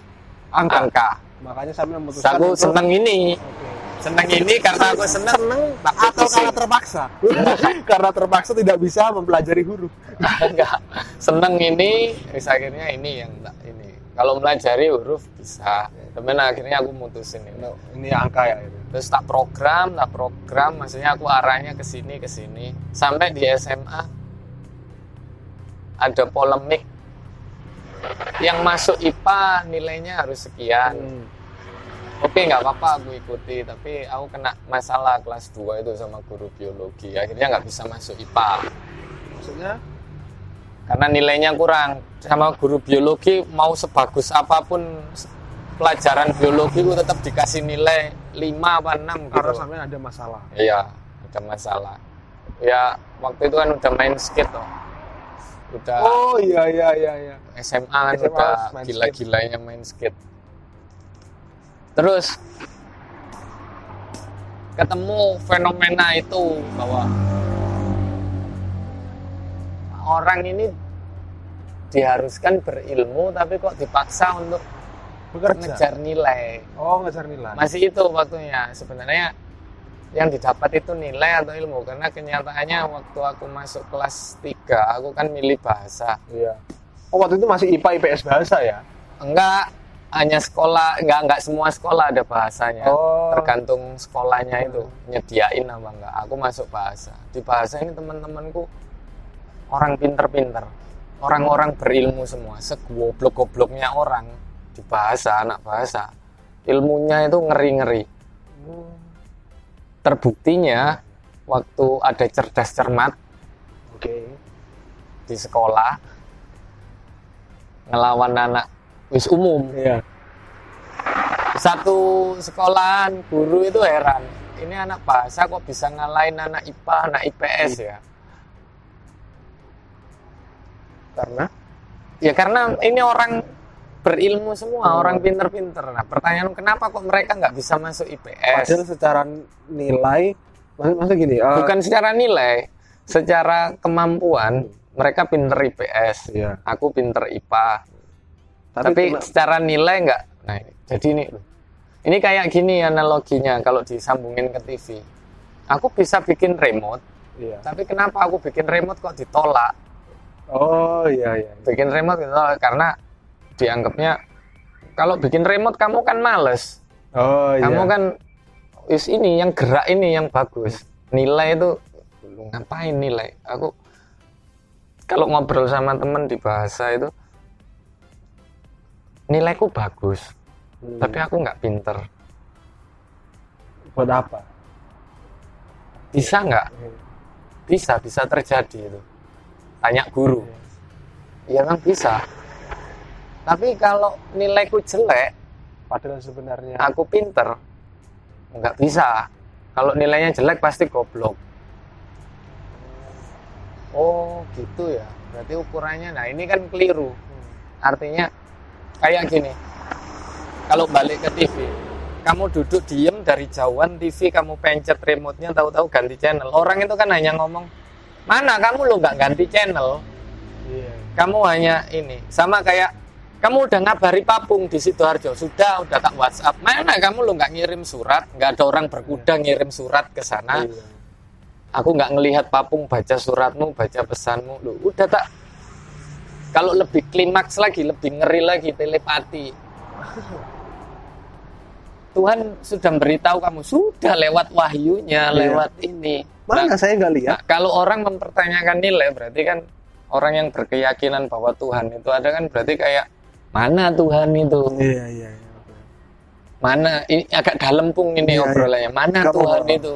angka. angka. Makanya saya memutuskan. Aku seneng ini, okay. seneng ini karena aku seneng. seneng atau karena terpaksa? Karena terpaksa tidak bisa mempelajari huruf. Enggak, seneng ini, akhirnya ini yang ini. Kalau mempelajari huruf bisa. Kemudian akhirnya aku mutusin ini. No, ini angka ya. Ini. Terus tak program, tak program. Maksudnya aku arahnya ke sini, ke sini. Sampai di S M A ada polemik. Yang masuk I P A nilainya harus sekian. Hmm. Oke, nggak apa-apa aku ikuti. Tapi aku kena masalah kelas dua itu sama guru biologi. Akhirnya nggak bisa masuk I P A. Maksudnya? Karena nilainya kurang. Sama guru biologi mau sebagus apapun pelajaran biologi itu tetap dikasih nilai lima apa enam gitu. Karena sampai ada masalah. Iya, ada masalah. Ya, waktu itu kan udah main skate toh. Udah. Oh, iya iya iya iya. S M A kan S M A udah gila-gilanya main skate. Terus ketemu fenomena itu bahwa orang ini diharuskan berilmu tapi kok dipaksa untuk bekerja. Ngejar nilai. Oh, ngejar nilai. Masih itu waktunya. Sebenarnya yang didapat itu nilai atau ilmu. Karena kenyataannya waktu aku masuk kelas tiga, aku kan milih bahasa. Iya. Oh, waktu itu masih I P A I P S bahasa ya? Enggak, hanya sekolah, enggak enggak semua sekolah ada bahasanya. Oh. Tergantung sekolahnya itu nyediain apa enggak. Aku masuk bahasa. Di bahasa ini teman-temanku orang pinter-pinter. Orang-orang berilmu semua. Segoblok-gobloknya orang di bahasa, anak bahasa, ilmunya itu ngeri-ngeri. Hmm. Terbuktinya waktu ada cerdas cermat okay. di sekolah ngelawan anak wis umum. Yeah. Satu sekolahan guru itu heran, ini anak bahasa kok bisa ngalahin anak I P A, anak I P S ya? Karena? Ya karena ini orang berilmu semua, hmm. orang pinter-pinter. Nah pertanyaan kenapa kok mereka nggak bisa masuk I P S? Padahal secara nilai, maksud, maksud gini? Uh... Bukan secara nilai, secara kemampuan mereka pinter I P S, yeah. aku pinter I P A. Tapi, Tapi kena... secara nilai nggak. Nah jadi ini. Ini kayak gini analoginya kalau disambungin ke T V. Aku bisa bikin remote, iya. tapi kenapa aku bikin remote kok ditolak? Oh iya iya. Bikin remote ditolak karena dianggapnya kalau bikin remote kamu kan males. Oh iya. Kamu kan is ini yang gerak ini yang bagus. Nilai itu ngapain nilai? Aku kalau ngobrol sama temen di bahasa itu nilaiku bagus. Hmm. Tapi aku nggak pinter. Buat apa? Bisa nggak? Hmm. Bisa, bisa terjadi itu. Tanya guru. Iya kan bisa. Tapi kalau nilaiku jelek, padahal sebenarnya aku pinter, nggak bisa. Kalau nilainya jelek pasti goblok. Oh gitu ya. Berarti ukurannya, nah ini kan keliru. Artinya kayak gini. Kalau balik ke T V, kamu duduk diem dari jauhan T V, kamu pencet remote-nya, tahu-tahu ganti channel. Orang itu kan hanya ngomong, mana kamu lo nggak ganti channel? Yeah. Kamu hanya ini, sama kayak kamu udah ngabari papung di Sidoarjo, sudah, udah tak WhatsApp. Mana kamu lo nggak ngirim surat? Nggak ada orang berkuda ngirim surat ke sana. Yeah. Aku nggak ngelihat papung baca suratmu, baca pesanmu, lo udah tak. Kalau lebih klimaks lagi, lebih ngeri lagi telepati. Tuhan sudah memberitahu kamu, sudah lewat wahyunya, iya. lewat ini. Mana nah, saya nggak lihat? Nah, kalau orang mempertanyakan nilai, berarti kan orang yang berkeyakinan bahwa Tuhan itu ada kan berarti kayak, mana Tuhan itu? Iya, iya. iya. Mana, ini agak dalam pun ini iya, obrolannya, mana kamu Tuhan ngomong. Itu?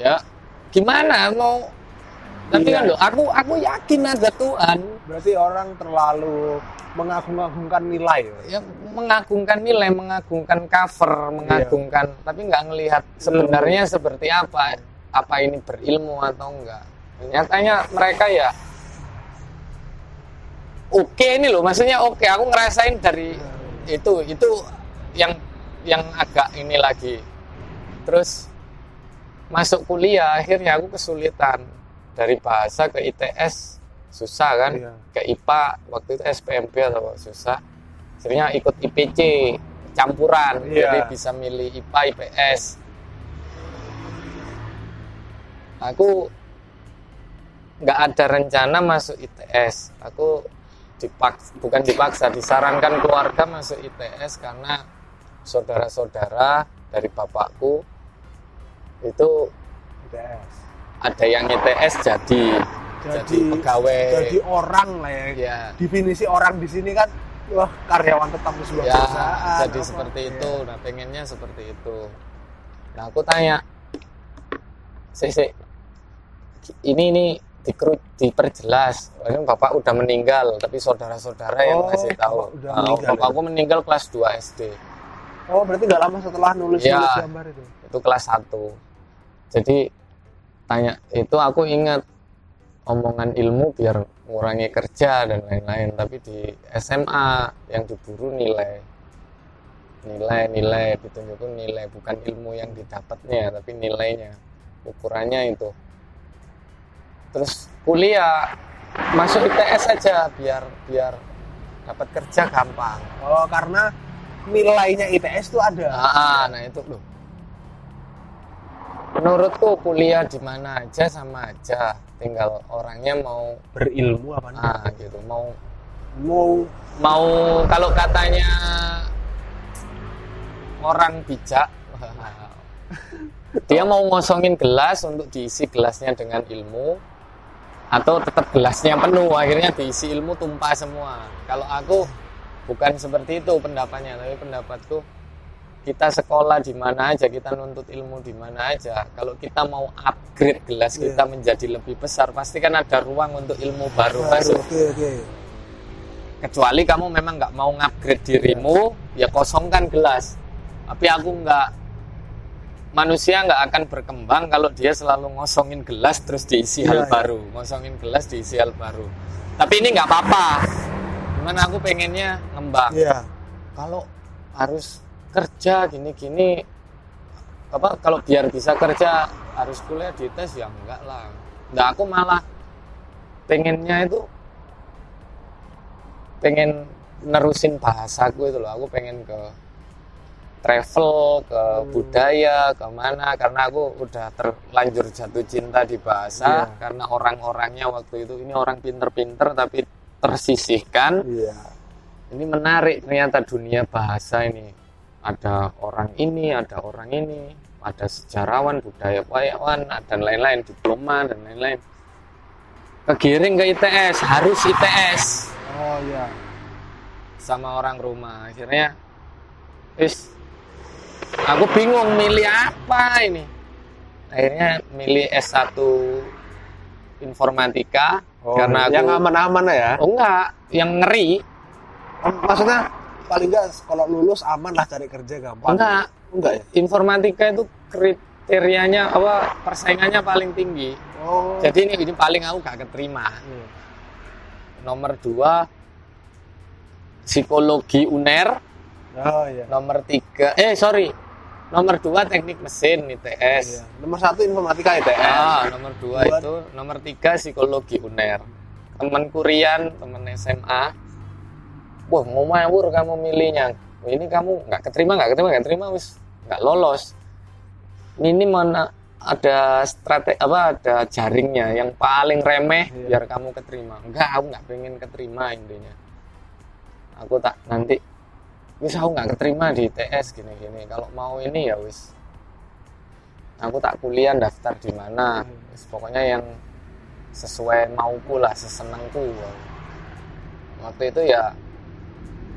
Ya, gimana mau? Tapi iya. kan loh, aku, aku yakin ada Tuhan. Berarti orang terlalu... mengagungkan nilai ya, mengagungkan nilai, mengagungkan cover, mengagungkan, iya. tapi nggak ngelihat sebenarnya ilmu. Seperti apa, apa ini berilmu atau enggak. Nyatanya mereka ya, oke okay ini loh, maksudnya oke. Okay. Aku ngerasain dari itu, itu yang yang agak ini lagi. Terus masuk kuliah, akhirnya aku kesulitan dari bahasa ke I T S. Susah kan, iya. ke I P A waktu itu S P M B atau susah, sebenarnya ikut I P C campuran, iya. jadi bisa milih I P A I P S. Aku nggak ada rencana masuk I T S, aku dipaksa, bukan dipaksa, disarankan keluarga masuk I T S karena saudara-saudara dari bapakku itu I T S. Ada yang I T S jadi Jadi, jadi pegawai, jadi orang lah ya. ya. Definisi orang di sini kan, wah karyawan tetap di sebuah ya, perusahaan. Jadi apa? Seperti ya. itu, nah pengennya seperti itu. Nah aku tanya, Sisi, ini ini dikeru, diperjelas. Bapak udah meninggal, tapi saudara-saudara oh, yang masih tahu. Udah nah, meninggal, bapak ya? Aku meninggal kelas dua S D. Oh berarti nggak lama setelah nulis ya, nulis gambar itu? Itu kelas satu. Jadi tanya itu aku ingat. Omongan ilmu biar mengurangi kerja dan lain-lain, tapi di S M A yang diburu nilai, nilai, nilai, ditunjukkan nilai, bukan ilmu yang didapatnya, tapi nilainya, ukurannya itu. Terus kuliah masuk I T S aja biar biar dapat kerja gampang. Oh karena nilainya I T S tuh ada. Ah, nah itu loh. Menurutku kuliah di mana aja sama aja, tinggal orangnya mau berilmu apa nih? Ah, gitu. Mau mau mau kalau katanya orang bijak dia mau ngosongin gelas untuk diisi gelasnya dengan ilmu atau tetap gelasnya penuh akhirnya diisi ilmu tumpah semua. Kalau aku bukan seperti itu pendapatnya, tapi pendapatku kita sekolah di mana aja, kita nuntut ilmu di mana aja. Kalau kita mau upgrade gelas yeah. kita menjadi lebih besar, pasti kan ada ruang untuk ilmu baru masuk. Okay, okay. Kecuali kamu memang nggak mau upgrade dirimu, yeah. ya kosongkan gelas. Tapi aku nggak, manusia nggak akan berkembang kalau dia selalu ngosongin gelas terus diisi ya, hal ya. baru, ngosongin gelas diisi hal baru. Tapi ini nggak apa-apa. Cuman aku pengennya ngembang. Ya. Kalau harus kerja gini-gini, apa kalau biar bisa kerja harus kuliah di tes ya enggak lah. Nah aku malah pengennya itu pengen nerusin bahasaku itu loh. Aku pengen ke travel, ke hmm. budaya, kemana, karena aku udah terlanjur jatuh cinta di bahasa, yeah. karena orang-orangnya waktu itu ini orang pinter-pinter tapi tersisihkan. Yeah. Ini menarik ternyata dunia bahasa ini. Ada orang ini, ada orang ini, ada sejarawan, budayawan, dan lain-lain, diploma, dan lain-lain. Kegiring ke I T S, harus I T S. Oh iya. Sama orang rumah, akhirnya is, aku bingung milih apa ini. Akhirnya milih S satu Informatika. Oh, karena aku, yang aman-aman ya? Oh enggak, yang ngeri. Maksudnya paling enggak kalau lulus aman lah, cari kerja gampang. Enggak, enggak ya? Informatika itu kriterianya apa, persaingannya paling tinggi. Oh. Jadi ini, ini paling aku gak keterima. Hmm. Nomor dua Psikologi U N E R. Oh iya. Nomor tiga eh sorry nomor dua Teknik Mesin I T S. Iya. Nomor satu Informatika I T S. Ah, nomor dua Buat. itu nomor tiga Psikologi U N E R. Temen Kurian, temen S M A. Wah, ngomawur kamu milihnya. Ini kamu nggak keterima, nggak keterima, nggak keterima, wis nggak lolos. Ini mana ada strategi apa ada jaringnya yang paling remeh iya. biar kamu keterima. Enggak, aku nggak pengen keterima intinya. Aku tak nanti wis aku nggak keterima di I T S gini-gini. Kalau mau ini ya wis. Aku tak kuliah daftar di mana. Wis, pokoknya yang sesuai mauku lah, sesenengku. Waktu itu ya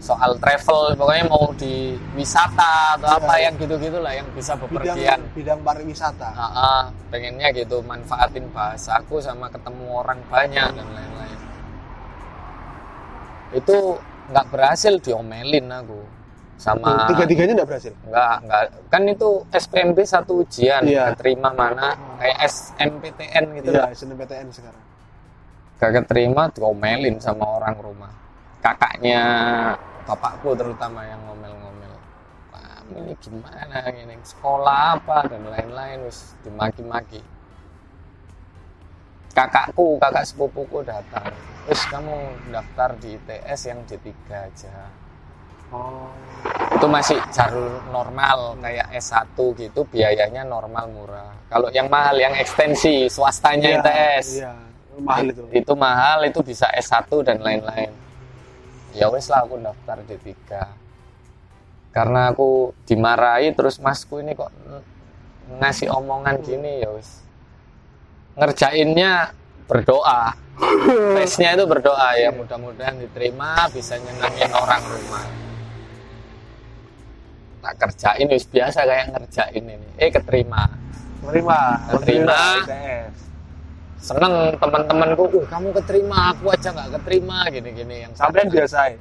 soal travel, pokoknya mau di wisata atau ya, apa yang gitu-gitu lah, yang bisa bepergian. Bidang, bidang pariwisata. Nah, pengennya gitu, manfaatin bahasa aku sama ketemu orang banyak dan lain-lain. Itu nggak berhasil, diomelin aku sama tiga-tiganya nggak berhasil nggak nggak kan itu S P M B satu ujian yeah. nggak terima mana kayak S M P T N gitu yeah, lah S M P T N sekarang nggak terima, diomelin sama orang rumah, kakaknya bapakku terutama yang ngomel-ngomel, Pak ini gimana ini sekolah apa dan lain-lain, terus dimaki-maki. Kakakku, kakak sepupuku datang. Terus kamu daftar di I T S yang D tiga aja. Oh. Itu masih jalur normal kayak S satu gitu, biayanya normal murah. Kalau yang mahal yang ekstensi swastanya ya, I T S. Iya, mahal itu. Itu mahal, itu bisa S satu dan lain-lain. Ya wes lah aku daftar D tiga. Karena aku dimarahi terus masku ini kok ngasih omongan gini ya wes. Ngerjainnya berdoa, tesnya itu berdoa ya mudah-mudahan diterima, bisa nyenangin orang rumah. Tak kerjain wis biasa kayak ngerjain ini, eh keterima, keterima, keterima. Seneng teman-temanku, uh kamu keterima, aku aja nggak keterima, gini-gini yang sampean biasain.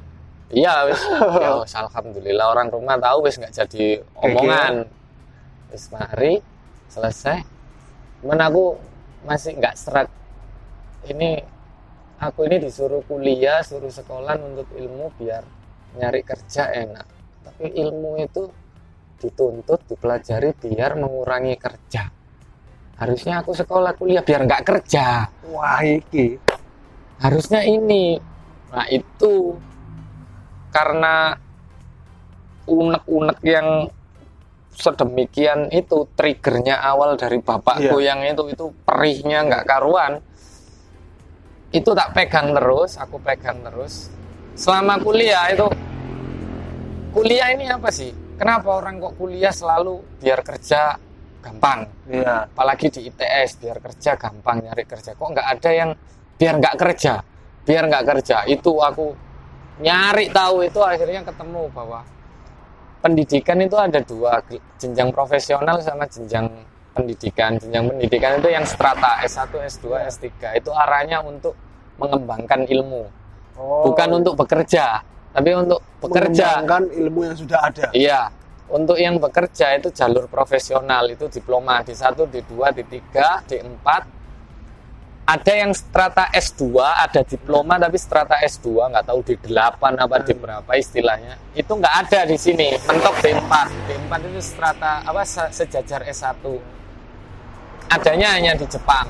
Iya wis, ya wis, alhamdulillah orang rumah tahu wis nggak jadi omongan. Wis mari selesai, cuman aku masih nggak serak. Ini aku ini disuruh kuliah, suruh sekolah untuk ilmu biar nyari kerja enak. Tapi ilmu itu dituntut, dipelajari biar mengurangi kerja. Harusnya aku sekolah kuliah biar nggak kerja. Wah iki. Harusnya ini. Nah itu karena unek-unek yang sedemikian itu, triggernya awal dari bapakku yeah. yang itu itu perihnya nggak karuan. Itu tak pegang terus, aku pegang terus selama kuliah itu. Kuliah ini apa sih? Kenapa orang kok kuliah selalu biar kerja gampang? Yeah. Apalagi di I T S biar kerja gampang nyari kerja. Kok nggak ada yang biar nggak kerja, biar nggak kerja? Itu aku nyari tahu itu, akhirnya ketemu bahwa pendidikan itu ada dua, jenjang profesional sama jenjang pendidikan. Jenjang pendidikan itu yang strata S satu, S dua, S tiga. Itu arahnya untuk mengembangkan ilmu. Oh. Bukan untuk bekerja, tapi untuk bekerja. Mengembangkan ilmu yang sudah ada. Iya. Untuk yang bekerja itu jalur profesional, itu diploma D satu, D dua, D tiga, D empat. Ada yang strata S dua, ada diploma tapi strata S dua, nggak tahu D delapan apa hmm. D berapa istilahnya. Itu nggak ada di sini, mentok D empat. D empat itu strata apa sejajar S satu. Adanya hanya di Jepang.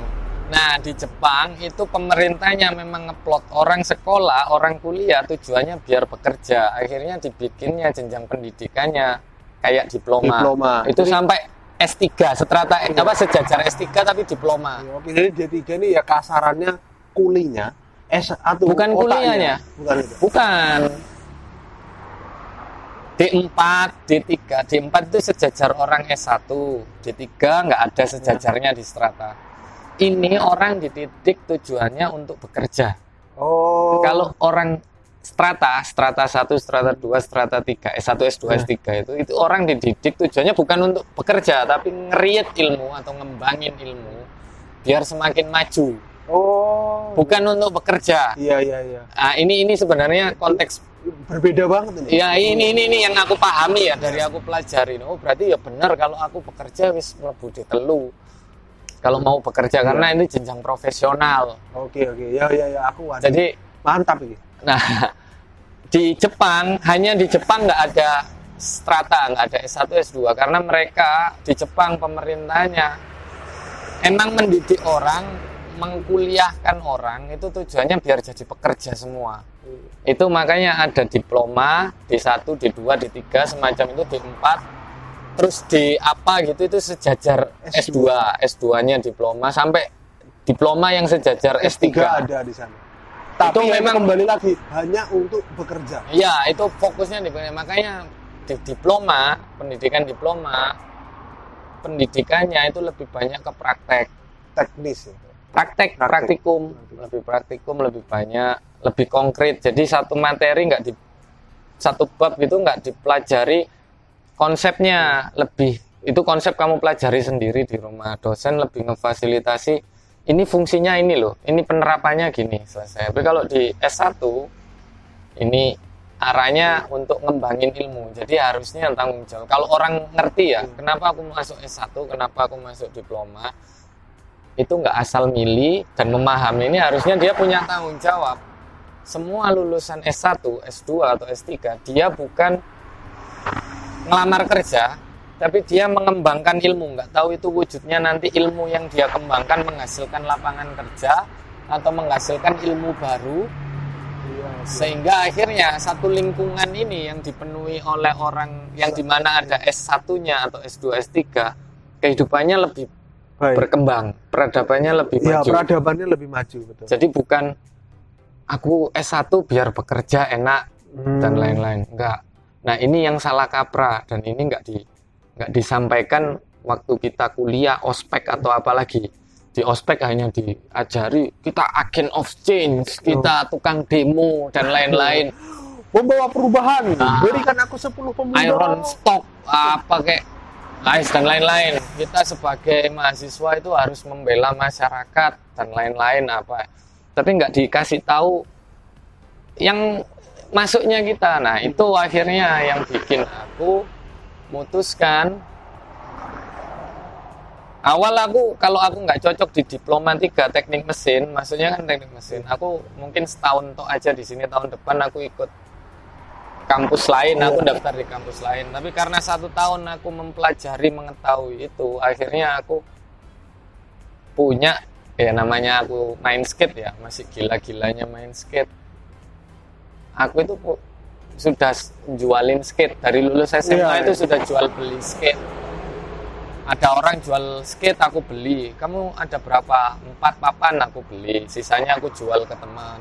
Nah, di Jepang itu pemerintahnya memang ngeplot orang sekolah, orang kuliah, tujuannya biar bekerja. Akhirnya dibikinnya jenjang pendidikannya kayak diploma. Diploma. Itu jadi, sampai S tiga, strata iya. apa sejajar S tiga tapi diploma. Iya, jadi D tiga ini ya kasarannya kulinya S satu. Bukan kuliahnya. Bukan itu. Bukan. D empat, D tiga, D empat itu sejajar orang S satu. D tiga nggak ada sejajarnya di strata. Ini orang dititik tujuannya untuk bekerja. Oh. Kalau orang strata, strata satu, strata dua, strata tiga, S satu, S dua, nah. S tiga itu itu orang dididik tujuannya bukan untuk bekerja, tapi ngeriet ilmu atau ngembangin ilmu biar semakin maju. Oh. Bukan untuk bekerja. Iya, iya, iya. Nah, ini ini sebenarnya konteks berbeda banget ini. Ya, ini ini ini yang aku pahami ya dari aku pelajari. Oh, berarti ya benar kalau aku bekerja wis mlebu di telu. Kalau mau bekerja, karena ini jenjang profesional. Oke, oke. Ya, ya, ya. Aku waduh. Jadi, mantap ini. Nah, di Jepang, hanya di Jepang nggak ada strata, nggak ada S satu, S dua. Karena mereka, di Jepang pemerintahnya, emang mendidik orang, mengkuliahkan orang, itu tujuannya biar jadi pekerja semua. Itu makanya ada diploma, D satu, D dua, D tiga, semacam itu, D empat. Terus di apa gitu itu sejajar S dua, S dua-nya diploma sampai diploma yang sejajar S tiga, S tiga ada di sana. Tapi itu memang kembali lagi hanya untuk bekerja. Iya, itu fokusnya di makanya di diploma, pendidikan diploma pendidikannya itu lebih banyak ke praktek teknis itu. Praktek, praktek. praktikum, praktikum, lebih praktikum lebih banyak, lebih konkret. Jadi satu materi enggak di satu bab itu enggak dipelajari konsepnya, lebih itu konsep kamu pelajari sendiri di rumah. Dosen lebih ngefasilitasi ini fungsinya ini loh, ini penerapannya gini, selesai. Tapi kalau di S satu ini arahnya untuk ngembangin ilmu, jadi harusnya tanggung jawab. Kalau orang ngerti ya, kenapa aku masuk S satu, kenapa aku masuk diploma, itu nggak asal milih dan memahami. Ini harusnya dia punya tanggung jawab. Semua lulusan S satu, S dua, atau S tiga dia bukan ngelamar kerja, tapi dia mengembangkan ilmu. Nggak tahu itu wujudnya nanti ilmu yang dia kembangkan menghasilkan lapangan kerja atau menghasilkan ilmu baru, iya, sehingga iya. akhirnya satu lingkungan ini yang dipenuhi oleh orang yang dimana ada S satu-nya atau S dua, S tiga, kehidupannya lebih Baik. berkembang, peradabannya lebih ya, maju. Peradabannya lebih maju, betul. Jadi bukan aku S satu biar bekerja enak hmm. dan lain-lain, enggak. Nah ini yang salah kaprah dan ini nggak di nggak disampaikan waktu kita kuliah ospek atau apalagi di ospek hanya diajari kita agent of change, kita tukang demo dan lain-lain, membawa perubahan, nah, berikan aku sepuluh pemuda iron stock apa kayak guys dan lain-lain. Kita sebagai mahasiswa itu harus membela masyarakat dan lain-lain apa, tapi nggak dikasih tahu yang masuknya kita. Nah itu akhirnya yang bikin aku memutuskan. Awal aku kalau aku nggak cocok di Informatika teknik mesin, maksudnya kan teknik mesin, aku mungkin setahun toh aja di sini, tahun depan aku ikut kampus lain, aku daftar di kampus lain. Tapi karena satu tahun aku mempelajari mengetahui itu, akhirnya aku punya ya namanya aku main skate ya, masih gila-gilanya main skate. Aku itu sudah jualin skate dari lulus S M A yeah, itu yeah. sudah jual beli skate. Ada orang jual skate aku beli. Kamu ada berapa? Empat papan aku beli. Sisanya aku jual ke teman.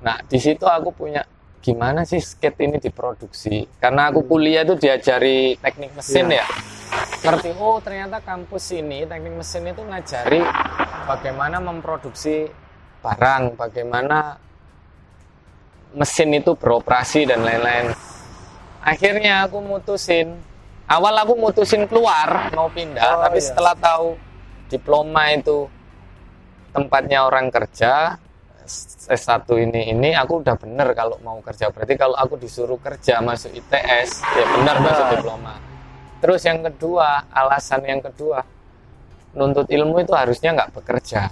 Nah di situ aku punya gimana sih skate ini diproduksi? Karena aku kuliah itu diajari teknik mesin yeah. ya. Ngerti oh ternyata kampus ini teknik mesin itu ngajari bagaimana memproduksi barang, bagaimana mesin itu beroperasi dan lain-lain. Akhirnya aku mutusin, awal aku mutusin keluar mau pindah, oh, tapi iya. setelah tahu diploma itu tempatnya orang kerja, S satu ini ini aku udah bener kalau mau kerja. Berarti kalau aku disuruh kerja masuk I T S ya bener masuk diploma. Terus yang kedua, alasan yang kedua, nuntut ilmu itu harusnya nggak bekerja.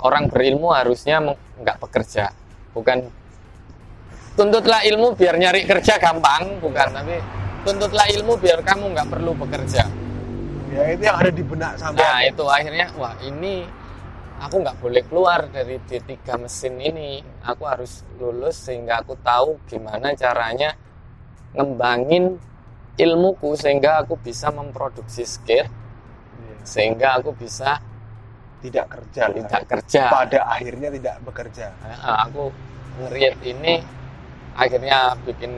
Orang berilmu harusnya nggak bekerja, bukan tuntutlah ilmu biar nyari kerja gampang, bukan, tapi tuntutlah ilmu biar kamu nggak perlu bekerja. Ya itu yang ada di benak sampai. Nah aku. Itu akhirnya wah ini aku nggak boleh keluar dari tiga mesin ini. Aku harus lulus sehingga aku tahu gimana caranya ngembangin ilmuku sehingga aku bisa memproduksi skill, sehingga aku bisa tidak kerja. Tidak kerja. Pada akhirnya tidak bekerja. Nah, aku ngeriat ini akhirnya bikin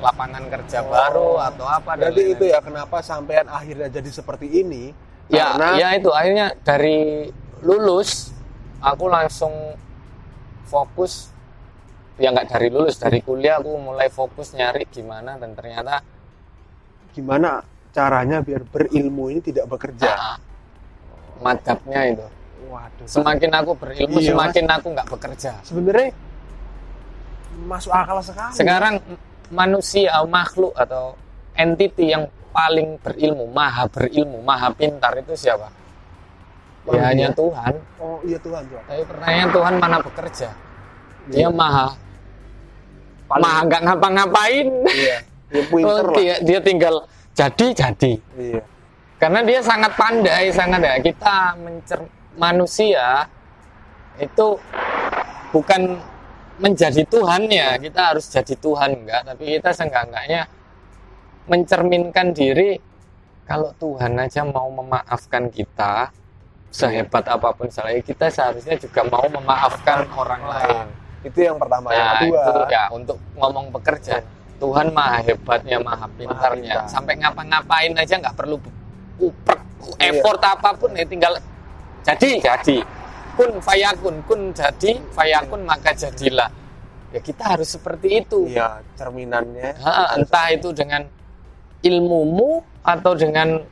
lapangan kerja oh, baru atau apa. Jadi itu ya kenapa sampean akhirnya jadi seperti ini ya, karena ya itu akhirnya dari lulus aku langsung fokus ya nggak dari lulus dari kuliah aku mulai fokus nyari gimana dan ternyata gimana caranya biar berilmu ini tidak bekerja nah, madhabnya itu. Waduh, semakin aku berilmu iya, semakin mas, aku nggak bekerja sebenarnya masuk akal sekali sekarang. Manusia, makhluk atau entiti yang paling berilmu, maha berilmu, maha pintar itu siapa? Bang, ya hanya Tuhan. Oh iya Tuhan. Tuhan. Tapi pertanyaan Tuhan mana bekerja? Dia iya. maha, paling... maha nggak ngapa-ngapain. Iya. Dia pintar lah. Dia, dia tinggal jadi jadi. Iya. Karena dia sangat pandai, sangat ya kita mencer manusia itu bukan menjadi Tuhannya, kita harus jadi Tuhan enggak, tapi kita seenggak-enggaknya mencerminkan diri kalau Tuhan aja mau memaafkan kita sehebat apapun salahnya, kita seharusnya juga mau memaafkan orang lain. Itu yang pertama. Nah, yang kedua itu, ya, untuk ngomong bekerja, Tuhan maha hebatnya, maha pintarnya, sampai ngapa-ngapain aja nggak perlu uper, effort iya. apapun, ya tinggal jadi jadi. Kun fayakun, kun jadi fayakun maka jadilah. Ya kita harus seperti itu. Iya, cerminannya. Ha, entah itu dengan ilmumu atau dengan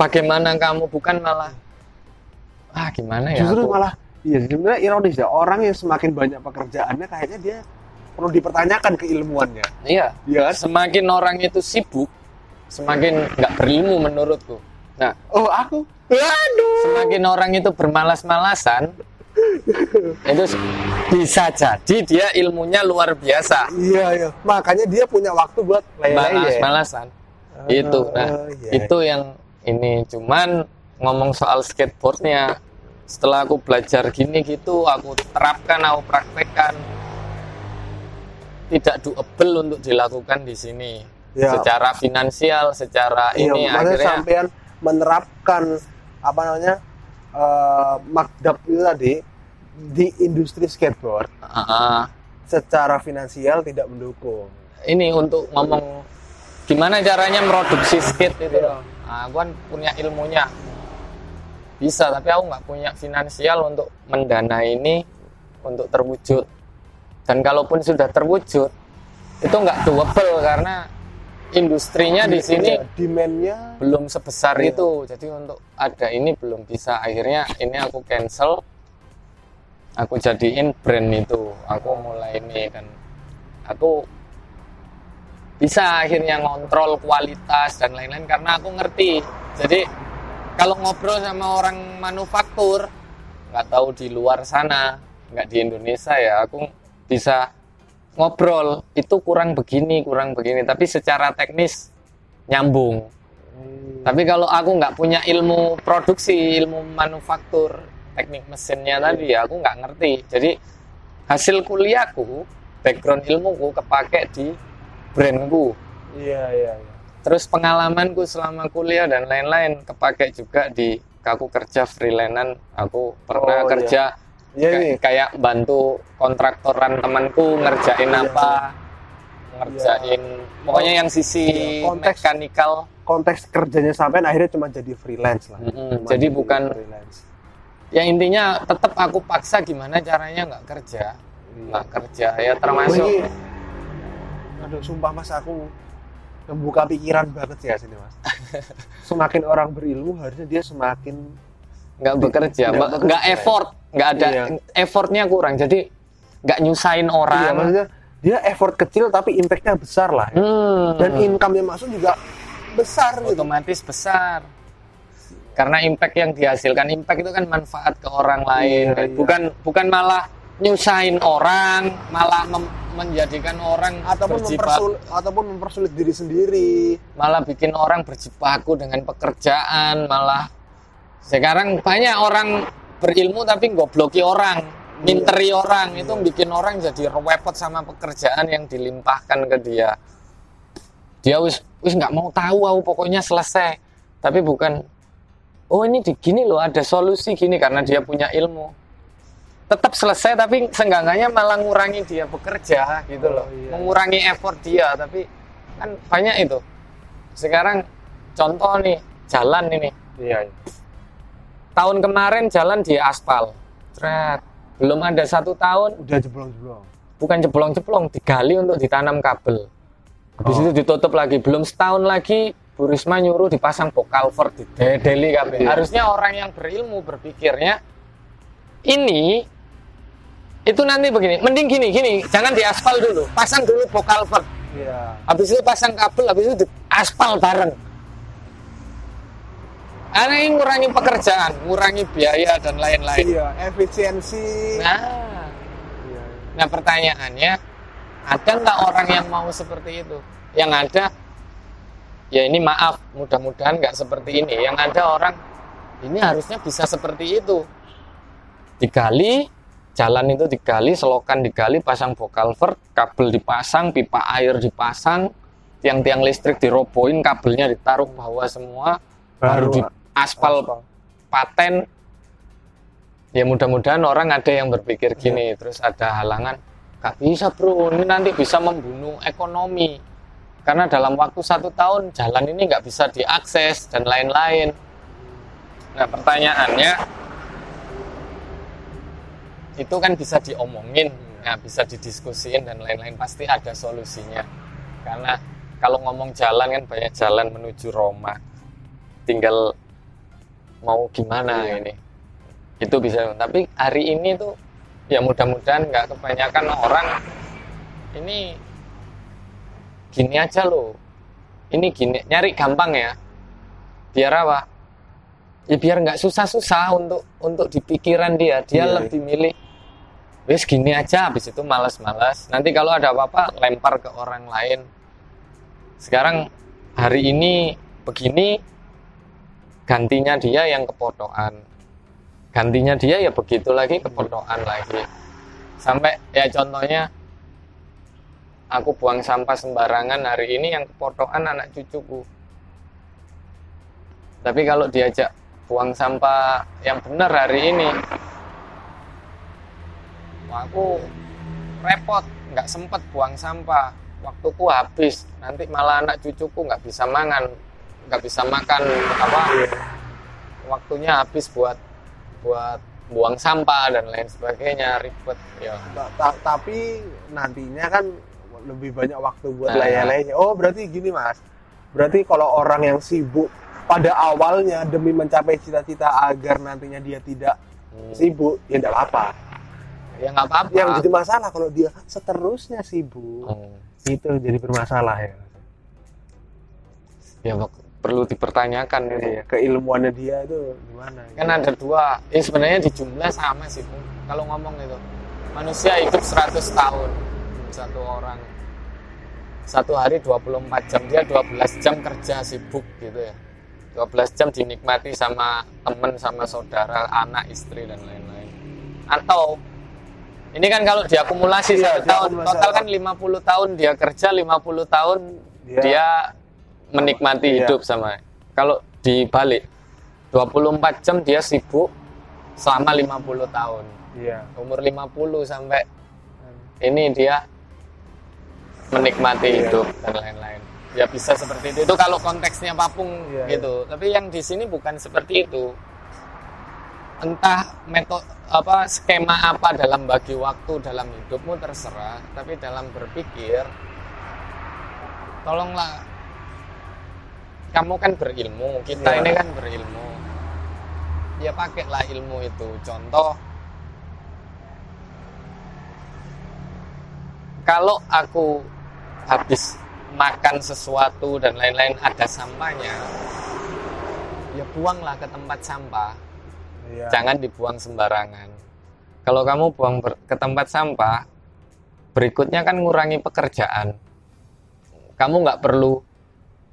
bagaimana kamu bukan malah ah gimana ya? Justru aku? Malah iya sebenarnya ironis ya orang yang semakin banyak pekerjaannya kayaknya dia perlu dipertanyakan keilmuannya. Iya. Ya. Semakin orang itu sibuk, semakin nggak berilmu menurutku. Nah, oh aku Aduh. semakin orang itu bermalas-malasan itu bisa jadi dia ilmunya luar biasa. Iya, iya. Makanya dia punya waktu buat malas-malasan. Oh, itu nah, yeah. itu yang ini cuman ngomong soal skateboardnya. Setelah aku belajar gini gitu, aku terapkan, aku praktekkan. Tidak doable untuk dilakukan di sini. Yeah. Secara finansial, secara yeah, ini akhirnya sampean menerapkan apa namanya uh, makdab itu tadi di industri skateboard uh, secara finansial tidak mendukung ini untuk ngomong gimana caranya produksi skate itu yeah. Nah, aku kan punya ilmunya bisa tapi aku nggak punya finansial untuk mendanai ini untuk terwujud dan kalaupun sudah terwujud itu nggak doable karena industrinya di sini demandnya belum sebesar iya. itu, jadi untuk ada ini belum bisa. Akhirnya ini aku cancel, aku jadiin brand itu, aku mulai ini dan aku bisa akhirnya ngontrol kualitas dan lain-lain karena aku ngerti. Jadi kalau ngobrol sama orang manufaktur, nggak tahu di luar sana, nggak di Indonesia ya, aku bisa ngobrol itu kurang begini kurang begini tapi secara teknis nyambung hmm. Tapi kalau aku nggak punya ilmu produksi ilmu manufaktur teknik mesinnya tadi ya aku nggak ngerti jadi hasil kuliahku background ilmuku kepake di brandku iya iya ya. Terus pengalamanku selama kuliah dan lain-lain kepake juga di aku kerja freelance aku pernah oh, kerja iya. Ya, Kay- kayak bantu kontraktoran temanku ngerjain ya, apa ya. ngerjain ya. Pokoknya yang sisi ya, konteks, mekanikal konteks kerjanya sampean akhirnya cuma jadi freelance lah mm-hmm. Jadi bukan freelance. Ya intinya tetap aku paksa gimana caranya nggak kerja nggak hmm. kerja ya termasuk Wih. Aduh sumpah mas aku membuka pikiran banget ya sini mas semakin orang berilmu harusnya dia semakin nggak bekerja, nggak effort, nggak ada iya. effortnya kurang, jadi nggak nyusahin orang. Iya, maksudnya dia effort kecil tapi impactnya besar lah, ya. hmm. Dan income yang masuk juga besar, otomatis gitu. besar. Karena impact yang dihasilkan, impact itu kan manfaat ke orang lain, iya, iya. bukan bukan malah nyusahin orang, malah mem- menjadikan orang ataupun mempersulit, ataupun mempersulit diri sendiri, malah bikin orang berjibaku dengan pekerjaan. Malah sekarang banyak orang berilmu tapi gobloki orang, minteri iya. orang, iya. itu bikin orang jadi repot sama pekerjaan yang dilimpahkan ke dia. Dia wis wis nggak mau tahu, aku pokoknya selesai. Tapi bukan, oh ini gini loh, ada solusi gini, karena dia punya ilmu. Tetap selesai, tapi senggangannya malah ngurangi dia bekerja gitu loh, oh, iya. mengurangi effort dia. Tapi kan banyak itu sekarang, contoh nih jalan ini iya, iya. tahun kemarin jalan di aspal, Tret. belum ada satu tahun udah jeblong-jeblong, bukan jeblong-jeblong, digali untuk ditanam kabel, habis oh. itu ditutup lagi. Belum setahun lagi Bu Risma nyuruh dipasang bokalver di Deli kabel. Iya. Harusnya orang yang berilmu berpikirnya ini itu nanti begini, mending gini gini, jangan diaspal dulu, pasang dulu bokalver. Iya. Habis itu pasang kabel, habis itu aspal bareng. Karena ini ngurangi pekerjaan, ngurangi biaya dan lain-lain. Iya, efisiensi. Nah, iya, iya. nah pertanyaannya, ada nggak orang yang mau seperti itu? Yang ada, ya ini maaf, mudah-mudahan nggak seperti ini. Yang ada orang, ini harusnya bisa seperti itu. Digali, jalan itu digali, selokan digali, pasang bokalver, kabel dipasang, pipa air dipasang, tiang-tiang listrik dirobohin, kabelnya ditaruh bawah semua, baru di aspal, aspal paten. Ya mudah-mudahan orang ada yang berpikir gini, terus ada halangan, gak bisa bro, ini nanti bisa membunuh ekonomi, karena dalam waktu satu tahun jalan ini gak bisa diakses dan lain-lain. Nah pertanyaannya, itu kan bisa diomongin, ya, bisa didiskusiin dan lain-lain, pasti ada solusinya. Karena kalau ngomong jalan kan banyak jalan menuju Roma, tinggal mau gimana iya. ini itu bisa. Tapi hari ini tuh ya mudah-mudahan nggak kebanyakan orang ini gini aja loh, ini gini, nyari gampang ya, biar apa ya, biar nggak susah-susah untuk untuk di pikiran dia. Dia iya. lebih milih wis gini aja, habis itu malas-malas, nanti kalau ada apa-apa lempar ke orang lain. Sekarang hari ini begini, gantinya dia yang kepodokan, gantinya dia ya begitu lagi, kepodokan lagi, sampai ya contohnya aku buang sampah sembarangan hari ini, yang kepodokan anak cucuku. Tapi kalau diajak buang sampah yang benar hari ini, wah aku repot, nggak sempet buang sampah, waktuku habis, nanti malah anak cucuku nggak bisa mangan, nggak bisa makan apa, waktunya habis buat buat buang sampah dan lain sebagainya, ribet ya. Tapi nantinya kan lebih banyak waktu buat nah, layan-layannya. Oh berarti gini mas, berarti kalau orang yang sibuk pada awalnya demi mencapai cita-cita agar nantinya dia tidak hmm. sibuk, ya nggak apa-apa, ya nggak apa-apa. Yang jadi masalah kalau dia seterusnya sibuk, hmm. itu jadi bermasalah ya. Ya waktu perlu dipertanyakan gitu ya, keilmuannya dia itu gimana gitu. Kan ada dua, ya sebenarnya di jumlah sama sih kalau ngomong itu. Manusia hidup seratus tahun satu orang, satu hari dua puluh empat jam, dia dua belas jam kerja sibuk gitu ya, dua belas jam dinikmati sama temen, sama saudara, anak, istri dan lain-lain. Atau ini kan kalau diakumulasi iya, satu dia tahun, total kan lima puluh tahun dia kerja, lima puluh tahun dia, dia menikmati iya. hidup. Sama kalau dibalik, dua puluh empat jam dia sibuk selama lima puluh tahun iya. umur lima puluh sampai ini dia menikmati iya. hidup dan lain-lain. Ya bisa seperti itu, itu kalau konteksnya Papung iya, gitu iya. Tapi yang di sini bukan seperti itu, entah metode apa, skema apa dalam bagi waktu dalam hidupmu terserah, tapi dalam berpikir tolonglah, kamu kan berilmu, kita ya. ini kan berilmu. ya pakailah ilmu itu. Contoh, kalau aku habis makan sesuatu dan lain-lain ada sampahnya, ya buanglah ke tempat sampah. Iya. Jangan dibuang sembarangan. Kalau kamu buang ke tempat sampah, berikutnya kan ngurangi pekerjaan. Kamu nggak perlu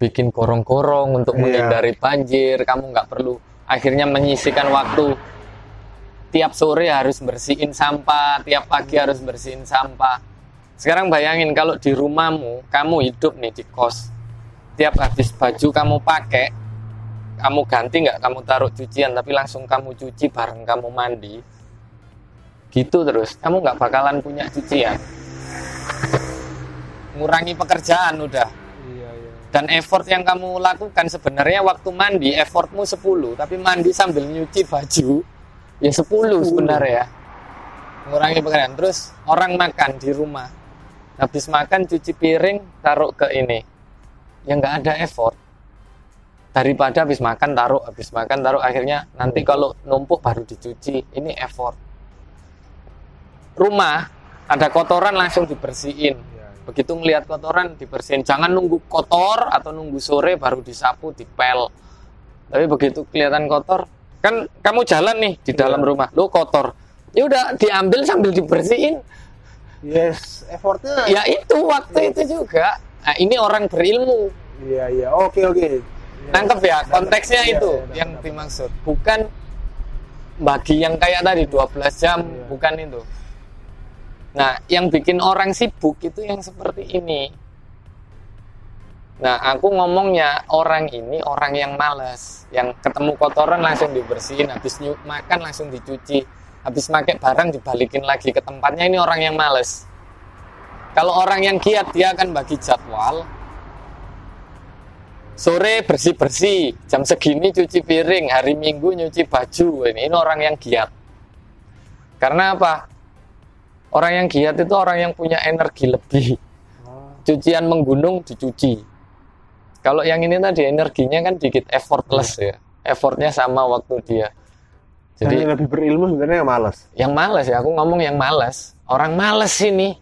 bikin gorong-gorong untuk menghindari iya. banjir. Kamu nggak perlu akhirnya menyisikan waktu. Tiap sore harus bersihin sampah, tiap pagi harus bersihin sampah. Sekarang bayangin kalau di rumahmu, kamu hidup nih di kos. Tiap habis baju kamu pakai, kamu ganti nggak kamu taruh cucian, tapi langsung kamu cuci bareng kamu mandi. Gitu terus, kamu nggak bakalan punya cucian. Ngurangi pekerjaan udah. Iya, iya. Dan effort yang kamu lakukan sebenarnya waktu mandi, effortmu sepuluh, tapi mandi sambil nyuci baju, ya sepuluh sebenarnya. Ngurangi pekerjaan. Terus orang makan di rumah. Habis makan cuci piring, taruh ke ini. Ya nggak ada effort. Daripada habis makan taruh, habis makan taruh, akhirnya nanti kalau numpuk baru dicuci. Ini effort. Rumah ada kotoran langsung dibersihin. Begitu ngelihat kotoran dibersihin. Jangan nunggu kotor atau nunggu sore baru disapu, dipel. Tapi begitu kelihatan kotor, kan kamu jalan nih di dalam ya. rumah, lo kotor. Ya udah diambil sambil dibersihin. Yes, effortnya. Ya itu waktu yes. itu juga. Nah, ini orang berilmu. Iya iya, oke oke. Nangkep ya konteksnya ya, itu ya, yang dimaksud. Bukan bagi yang kayak tadi dua belas jam, ya. bukan itu. Nah, yang bikin orang sibuk itu yang seperti ini. Nah, aku ngomongnya orang ini orang yang malas, yang ketemu kotoran langsung dibersihin, habis nyuk, makan langsung dicuci, habis pakai barang dibalikin lagi ke tempatnya. Ini orang yang malas. Kalau orang yang giat, dia akan bagi jadwal. Sore bersih-bersih, jam segini cuci piring, hari Minggu nyuci baju. Ini, ini orang yang giat. Karena apa? Orang yang giat itu orang yang punya energi lebih. Cucian menggunung dicuci. Kalau yang ini tadi energinya kan dikit, effortless ya. Effortnya sama waktu dia. Jadi yang lebih berilmu sebenarnya yang malas. Yang malas ya, aku ngomong yang malas. Orang malas ini.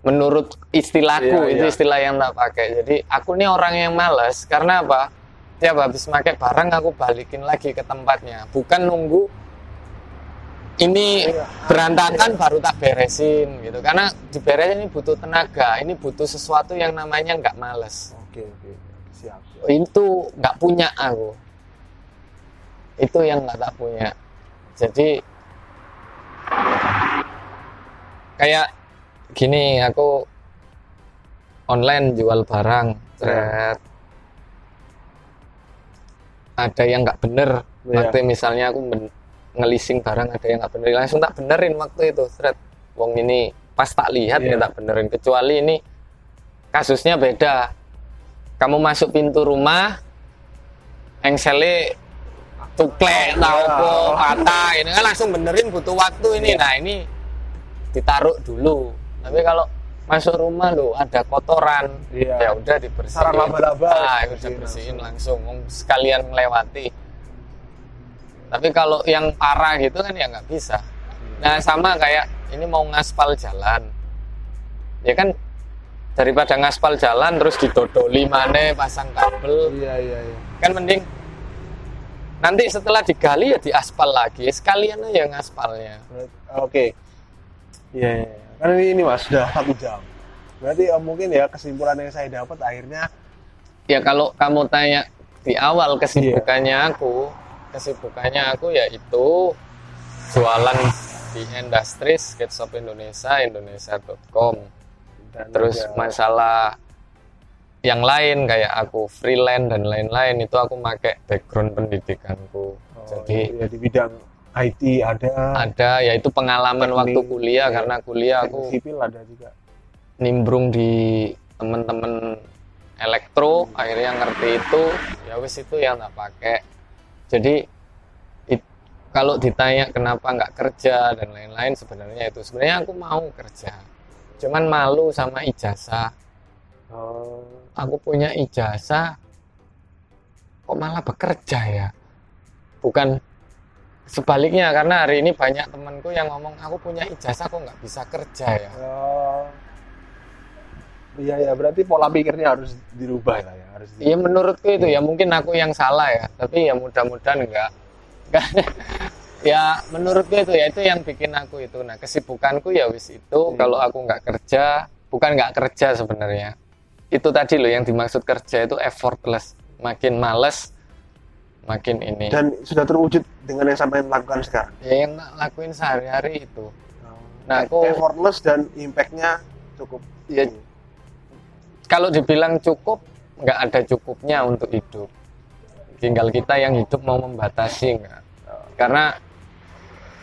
Menurut istilahku, ya, itu ya. istilah yang tak pakai. Jadi aku nih orang yang malas. Karena apa? Tiap habis pakai barang aku balikin lagi ke tempatnya. Bukan nunggu ini berantakan baru tak beresin gitu, karena diberesin ini butuh tenaga, ini butuh sesuatu yang namanya nggak males. Oke oke, siap. siap. Itu nggak punya aku, itu yang nggak tak punya. Jadi kayak gini, aku online jual barang, cret. Ada yang nggak bener, waktu yeah. misalnya aku ben- ngelising barang ada yang nggak bener, langsung tak benerin waktu itu. Seret, wong ini pas tak lihat yeah. ya tak benerin. Kecuali ini kasusnya beda. Kamu masuk pintu rumah, engsele tuklek, tau apa, patah, ini kan langsung benerin butuh waktu ini. Yeah. Nah ini ditaruh dulu. Tapi kalau masuk rumah lo ada kotoran, yeah. ya udah dibersihin. Sarang laba-laba. Nah, udah bersihin langsung. Sekalian melewati. Tapi kalau yang parah gitu kan ya nggak bisa. Nah sama kayak ini mau ngaspal jalan, ya kan daripada ngaspal jalan terus didodoli mana pasang kabel, iya, iya, iya. kan mending nanti setelah digali ya diaspal lagi, sekalian aja ngaspalnya. Oke, iya, iya. Kan ini mas sudah satu jam. Berarti oh, mungkin ya kesimpulan yang saya dapat akhirnya ya kalau kamu tanya di awal kesibukannya iya. aku. Kesibukannya aku yaitu jualan di industri Skateshop Indonesia, indonesia dot com. Dan terus juga masalah yang lain kayak aku freelance dan lain-lain itu aku pakai background pendidikanku. Oh, jadi ya, di bidang I T ada. Ada yaitu pengalaman teknik, waktu kuliah ya, karena kuliah aku sipil ada juga. Nimbrung di teman-teman elektro, hmm. akhirnya ngerti itu, ya wis itu yang tak pakai. Jadi it, kalau ditanya kenapa nggak kerja dan lain-lain, sebenarnya itu sebenarnya aku mau kerja, cuman malu sama ijazah. Oh. Aku punya ijazah, kok malah bekerja ya? Bukan sebaliknya, karena hari ini banyak temanku yang ngomong, aku punya ijazah kok nggak bisa kerja ya. Iya oh, ya, berarti pola pikirnya harus dirubah lah ya, harus dirubah. Iya, menurutku itu ya, mungkin aku yang salah ya, tapi ya mudah-mudahan enggak. enggak. Ya menurutku itu ya, itu yang bikin aku itu. Nah, kesibukanku ya wis itu, hmm. kalau aku nggak kerja, bukan nggak kerja sebenarnya. Itu tadi loh yang dimaksud kerja itu effortless, makin males makin ini, dan sudah terwujud dengan yang sampai lakukan sekarang ya, yang lakuin sehari-hari itu. Oh, nah, aku effortless dan impact-nya cukup ya, hmm. kalau dibilang cukup, nggak ada cukupnya untuk hidup. Tinggal kita yang hidup mau membatasi nggak. Oh. Karena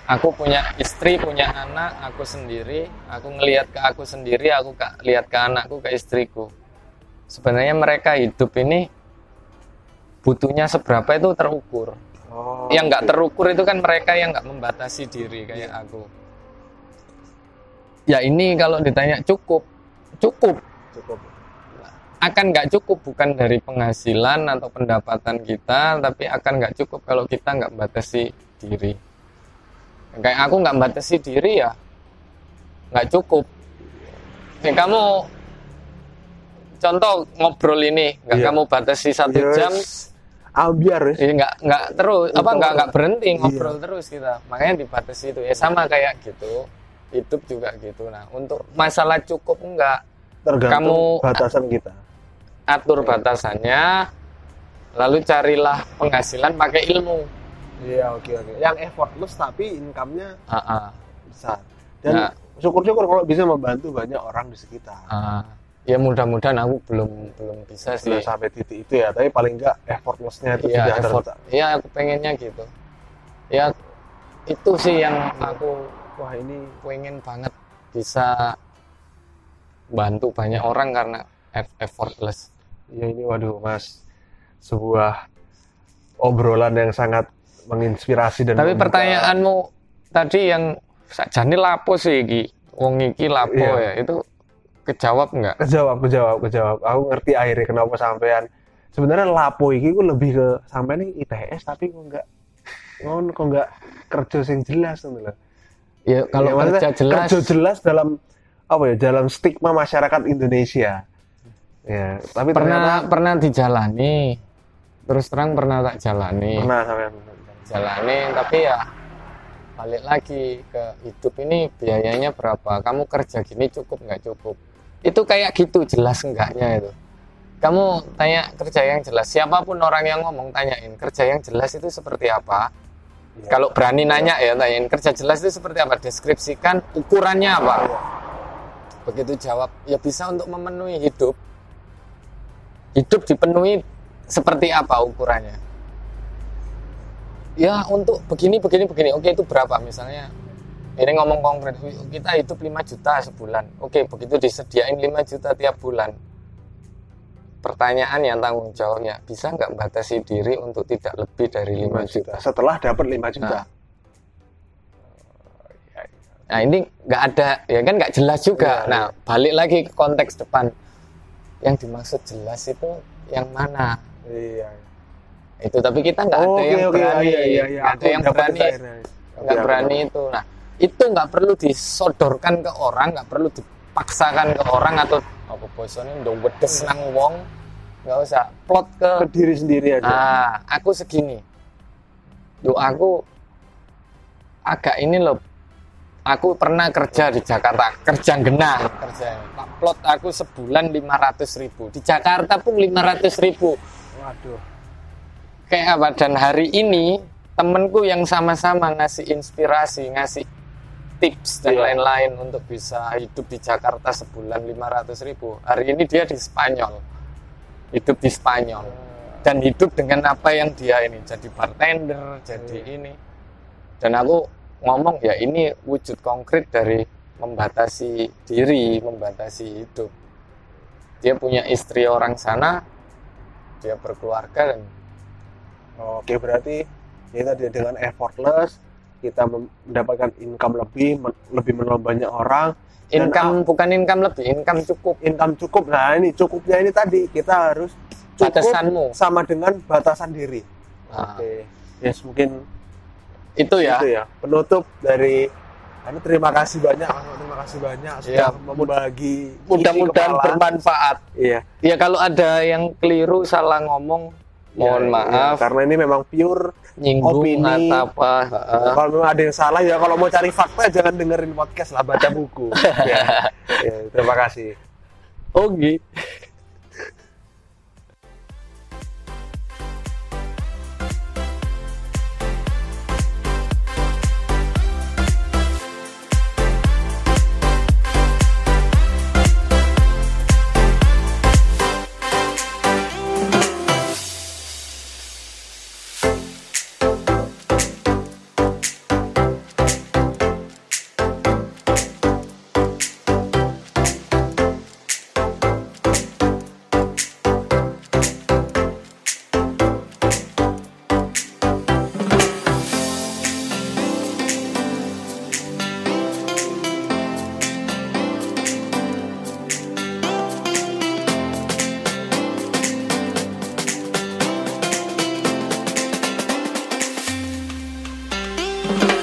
aku punya istri, punya anak, aku sendiri, aku ngelihat ke aku sendiri, aku ke, lihat ke anakku, ke istriku. Sebenarnya mereka hidup ini butuhnya seberapa itu terukur. Oh, yang nggak terukur itu kan mereka yang nggak membatasi diri kayak yeah. aku. Ya ini kalau ditanya cukup, cukup. Cukup. Akan nggak cukup bukan dari penghasilan atau pendapatan kita, tapi akan nggak cukup kalau kita nggak membatasi diri. Kayak aku nggak membatasi diri ya, nggak cukup. Ya, kamu contoh ngobrol ini, nggak yeah. kamu batasi satu yes. jam, ambiar ya, nggak nggak terus apa nggak nggak berhenti ngobrol yeah. terus kita, makanya dibatasi itu ya, sama kayak gitu hidup juga gitu. Nah, untuk masalah cukup enggak, tergantung kamu batasan kita, atur yeah. batasannya, lalu carilah penghasilan pakai ilmu. Iya yeah, oke okay, oke. Okay. Yang effortless tapi income-nya uh-uh. besar dan nah, syukur-syukur kalau bisa membantu banyak orang di sekitar. Uh-uh. Ya mudah-mudahan aku belum belum bisa sih sampai titik itu ya, tapi paling enggak effortlessnya itu ya, sudah effort, terletak. Iya, aku pengennya gitu. Ya itu sih yang aku wah ini pengen banget bisa bantu banyak orang karena effortless. Ya ini waduh Mas, sebuah obrolan yang sangat menginspirasi dan. Tapi membuka... pertanyaanmu tadi yang sajane lapo sih iki, wong iki lapo ya, ya itu. Kejawab nggak? Kejawab, kejawab, kejawab. Aku ngerti akhirnya kenapa sampean. Sebenarnya lapo iki ku lebih ke sampean ini I T S tapi kok nggak, ngon kok nggak kerja sing jelas ngono lho. Ya kalau ya, kerja jelas. Kerja jelas dalam apa ya? Dalam stigma masyarakat Indonesia. Ya, tapi pernah ternyata, pernah dijalani. Terus terang pernah tak jalani. Pernah sampean jalani tapi ya balik lagi ke hidup ini biayanya berapa? Kamu kerja gini cukup nggak cukup? Itu kayak gitu, jelas enggaknya itu. Kamu tanya kerja yang jelas, siapapun orang yang ngomong tanyain kerja yang jelas itu seperti apa ya. Kalau berani nanya ya, tanyain kerja jelas itu seperti apa, deskripsikan ukurannya apa. Begitu jawab, ya bisa untuk memenuhi hidup. Hidup dipenuhi seperti apa ukurannya? Ya untuk begini, begini, begini, oke itu berapa misalnya. Ini ngomong konkret, kita hidup lima juta sebulan. Oke, begitu disediain lima juta tiap bulan. Pertanyaan yang tanggung jawabnya, bisa nggak membatasi diri untuk tidak lebih dari lima juta? Setelah dapat lima juta. Nah, nah ini nggak ada, ya kan nggak jelas juga. Ya, ya. Nah, balik lagi ke konteks depan. Yang dimaksud jelas itu yang mana? Iya. Itu tapi kita nggak oh, ada, okay, yang okay, berani, iya, iya, iya. ada yang berani, nggak ada yang berani, nggak berani itu. Nah. Itu nggak perlu disodorkan ke orang, nggak perlu dipaksakan ke orang atau apa bosannya udah wedes nang wong, nggak usah plot ke, ke diri sendiri aja. Ah, aku segini, yo aku agak ini loh, aku pernah kerja di Jakarta, kerja genah kerja, pak plot aku sebulan lima ratus ribu di Jakarta pun lima ratus ribu. Waduh, kayak apa? Dan hari ini temenku yang sama-sama ngasih inspirasi, ngasih tips dan lain-lain untuk bisa hidup di Jakarta sebulan lima ratus ribu. Hari ini dia di Spanyol, hidup di Spanyol, dan hidup dengan apa yang dia ini, jadi bartender, jadi ini. Dan aku ngomong ya ini wujud konkret dari membatasi diri, membatasi hidup. Dia punya istri orang sana, dia berkeluarga. Dan oke, berarti ya tadi dengan effortless kita mendapatkan income lebih, men- lebih menolong banyak orang. Income dan, bukan income lebih, income cukup. Income cukup. Nah, ini cukupnya ini tadi kita harus cukup. Batasanmu sama dengan batasan diri. Nah. Oke. Yes, mungkin Itu ya. Itu ya. Penutup dari kami, terima kasih banyak, terima kasih banyak sudah ya, membagi. Mudah-mudahan bermanfaat. Iya. Ya kalau ada yang keliru, salah ngomong, mohon ya, maaf. Ya, karena ini memang pure nyinggung opini apa. Uh. Kalau memang ada yang salah ya, kalau mau cari fakta jangan dengerin podcast lah, baca buku. Ya. Ya, terima kasih. Oke. Okay. Thank you.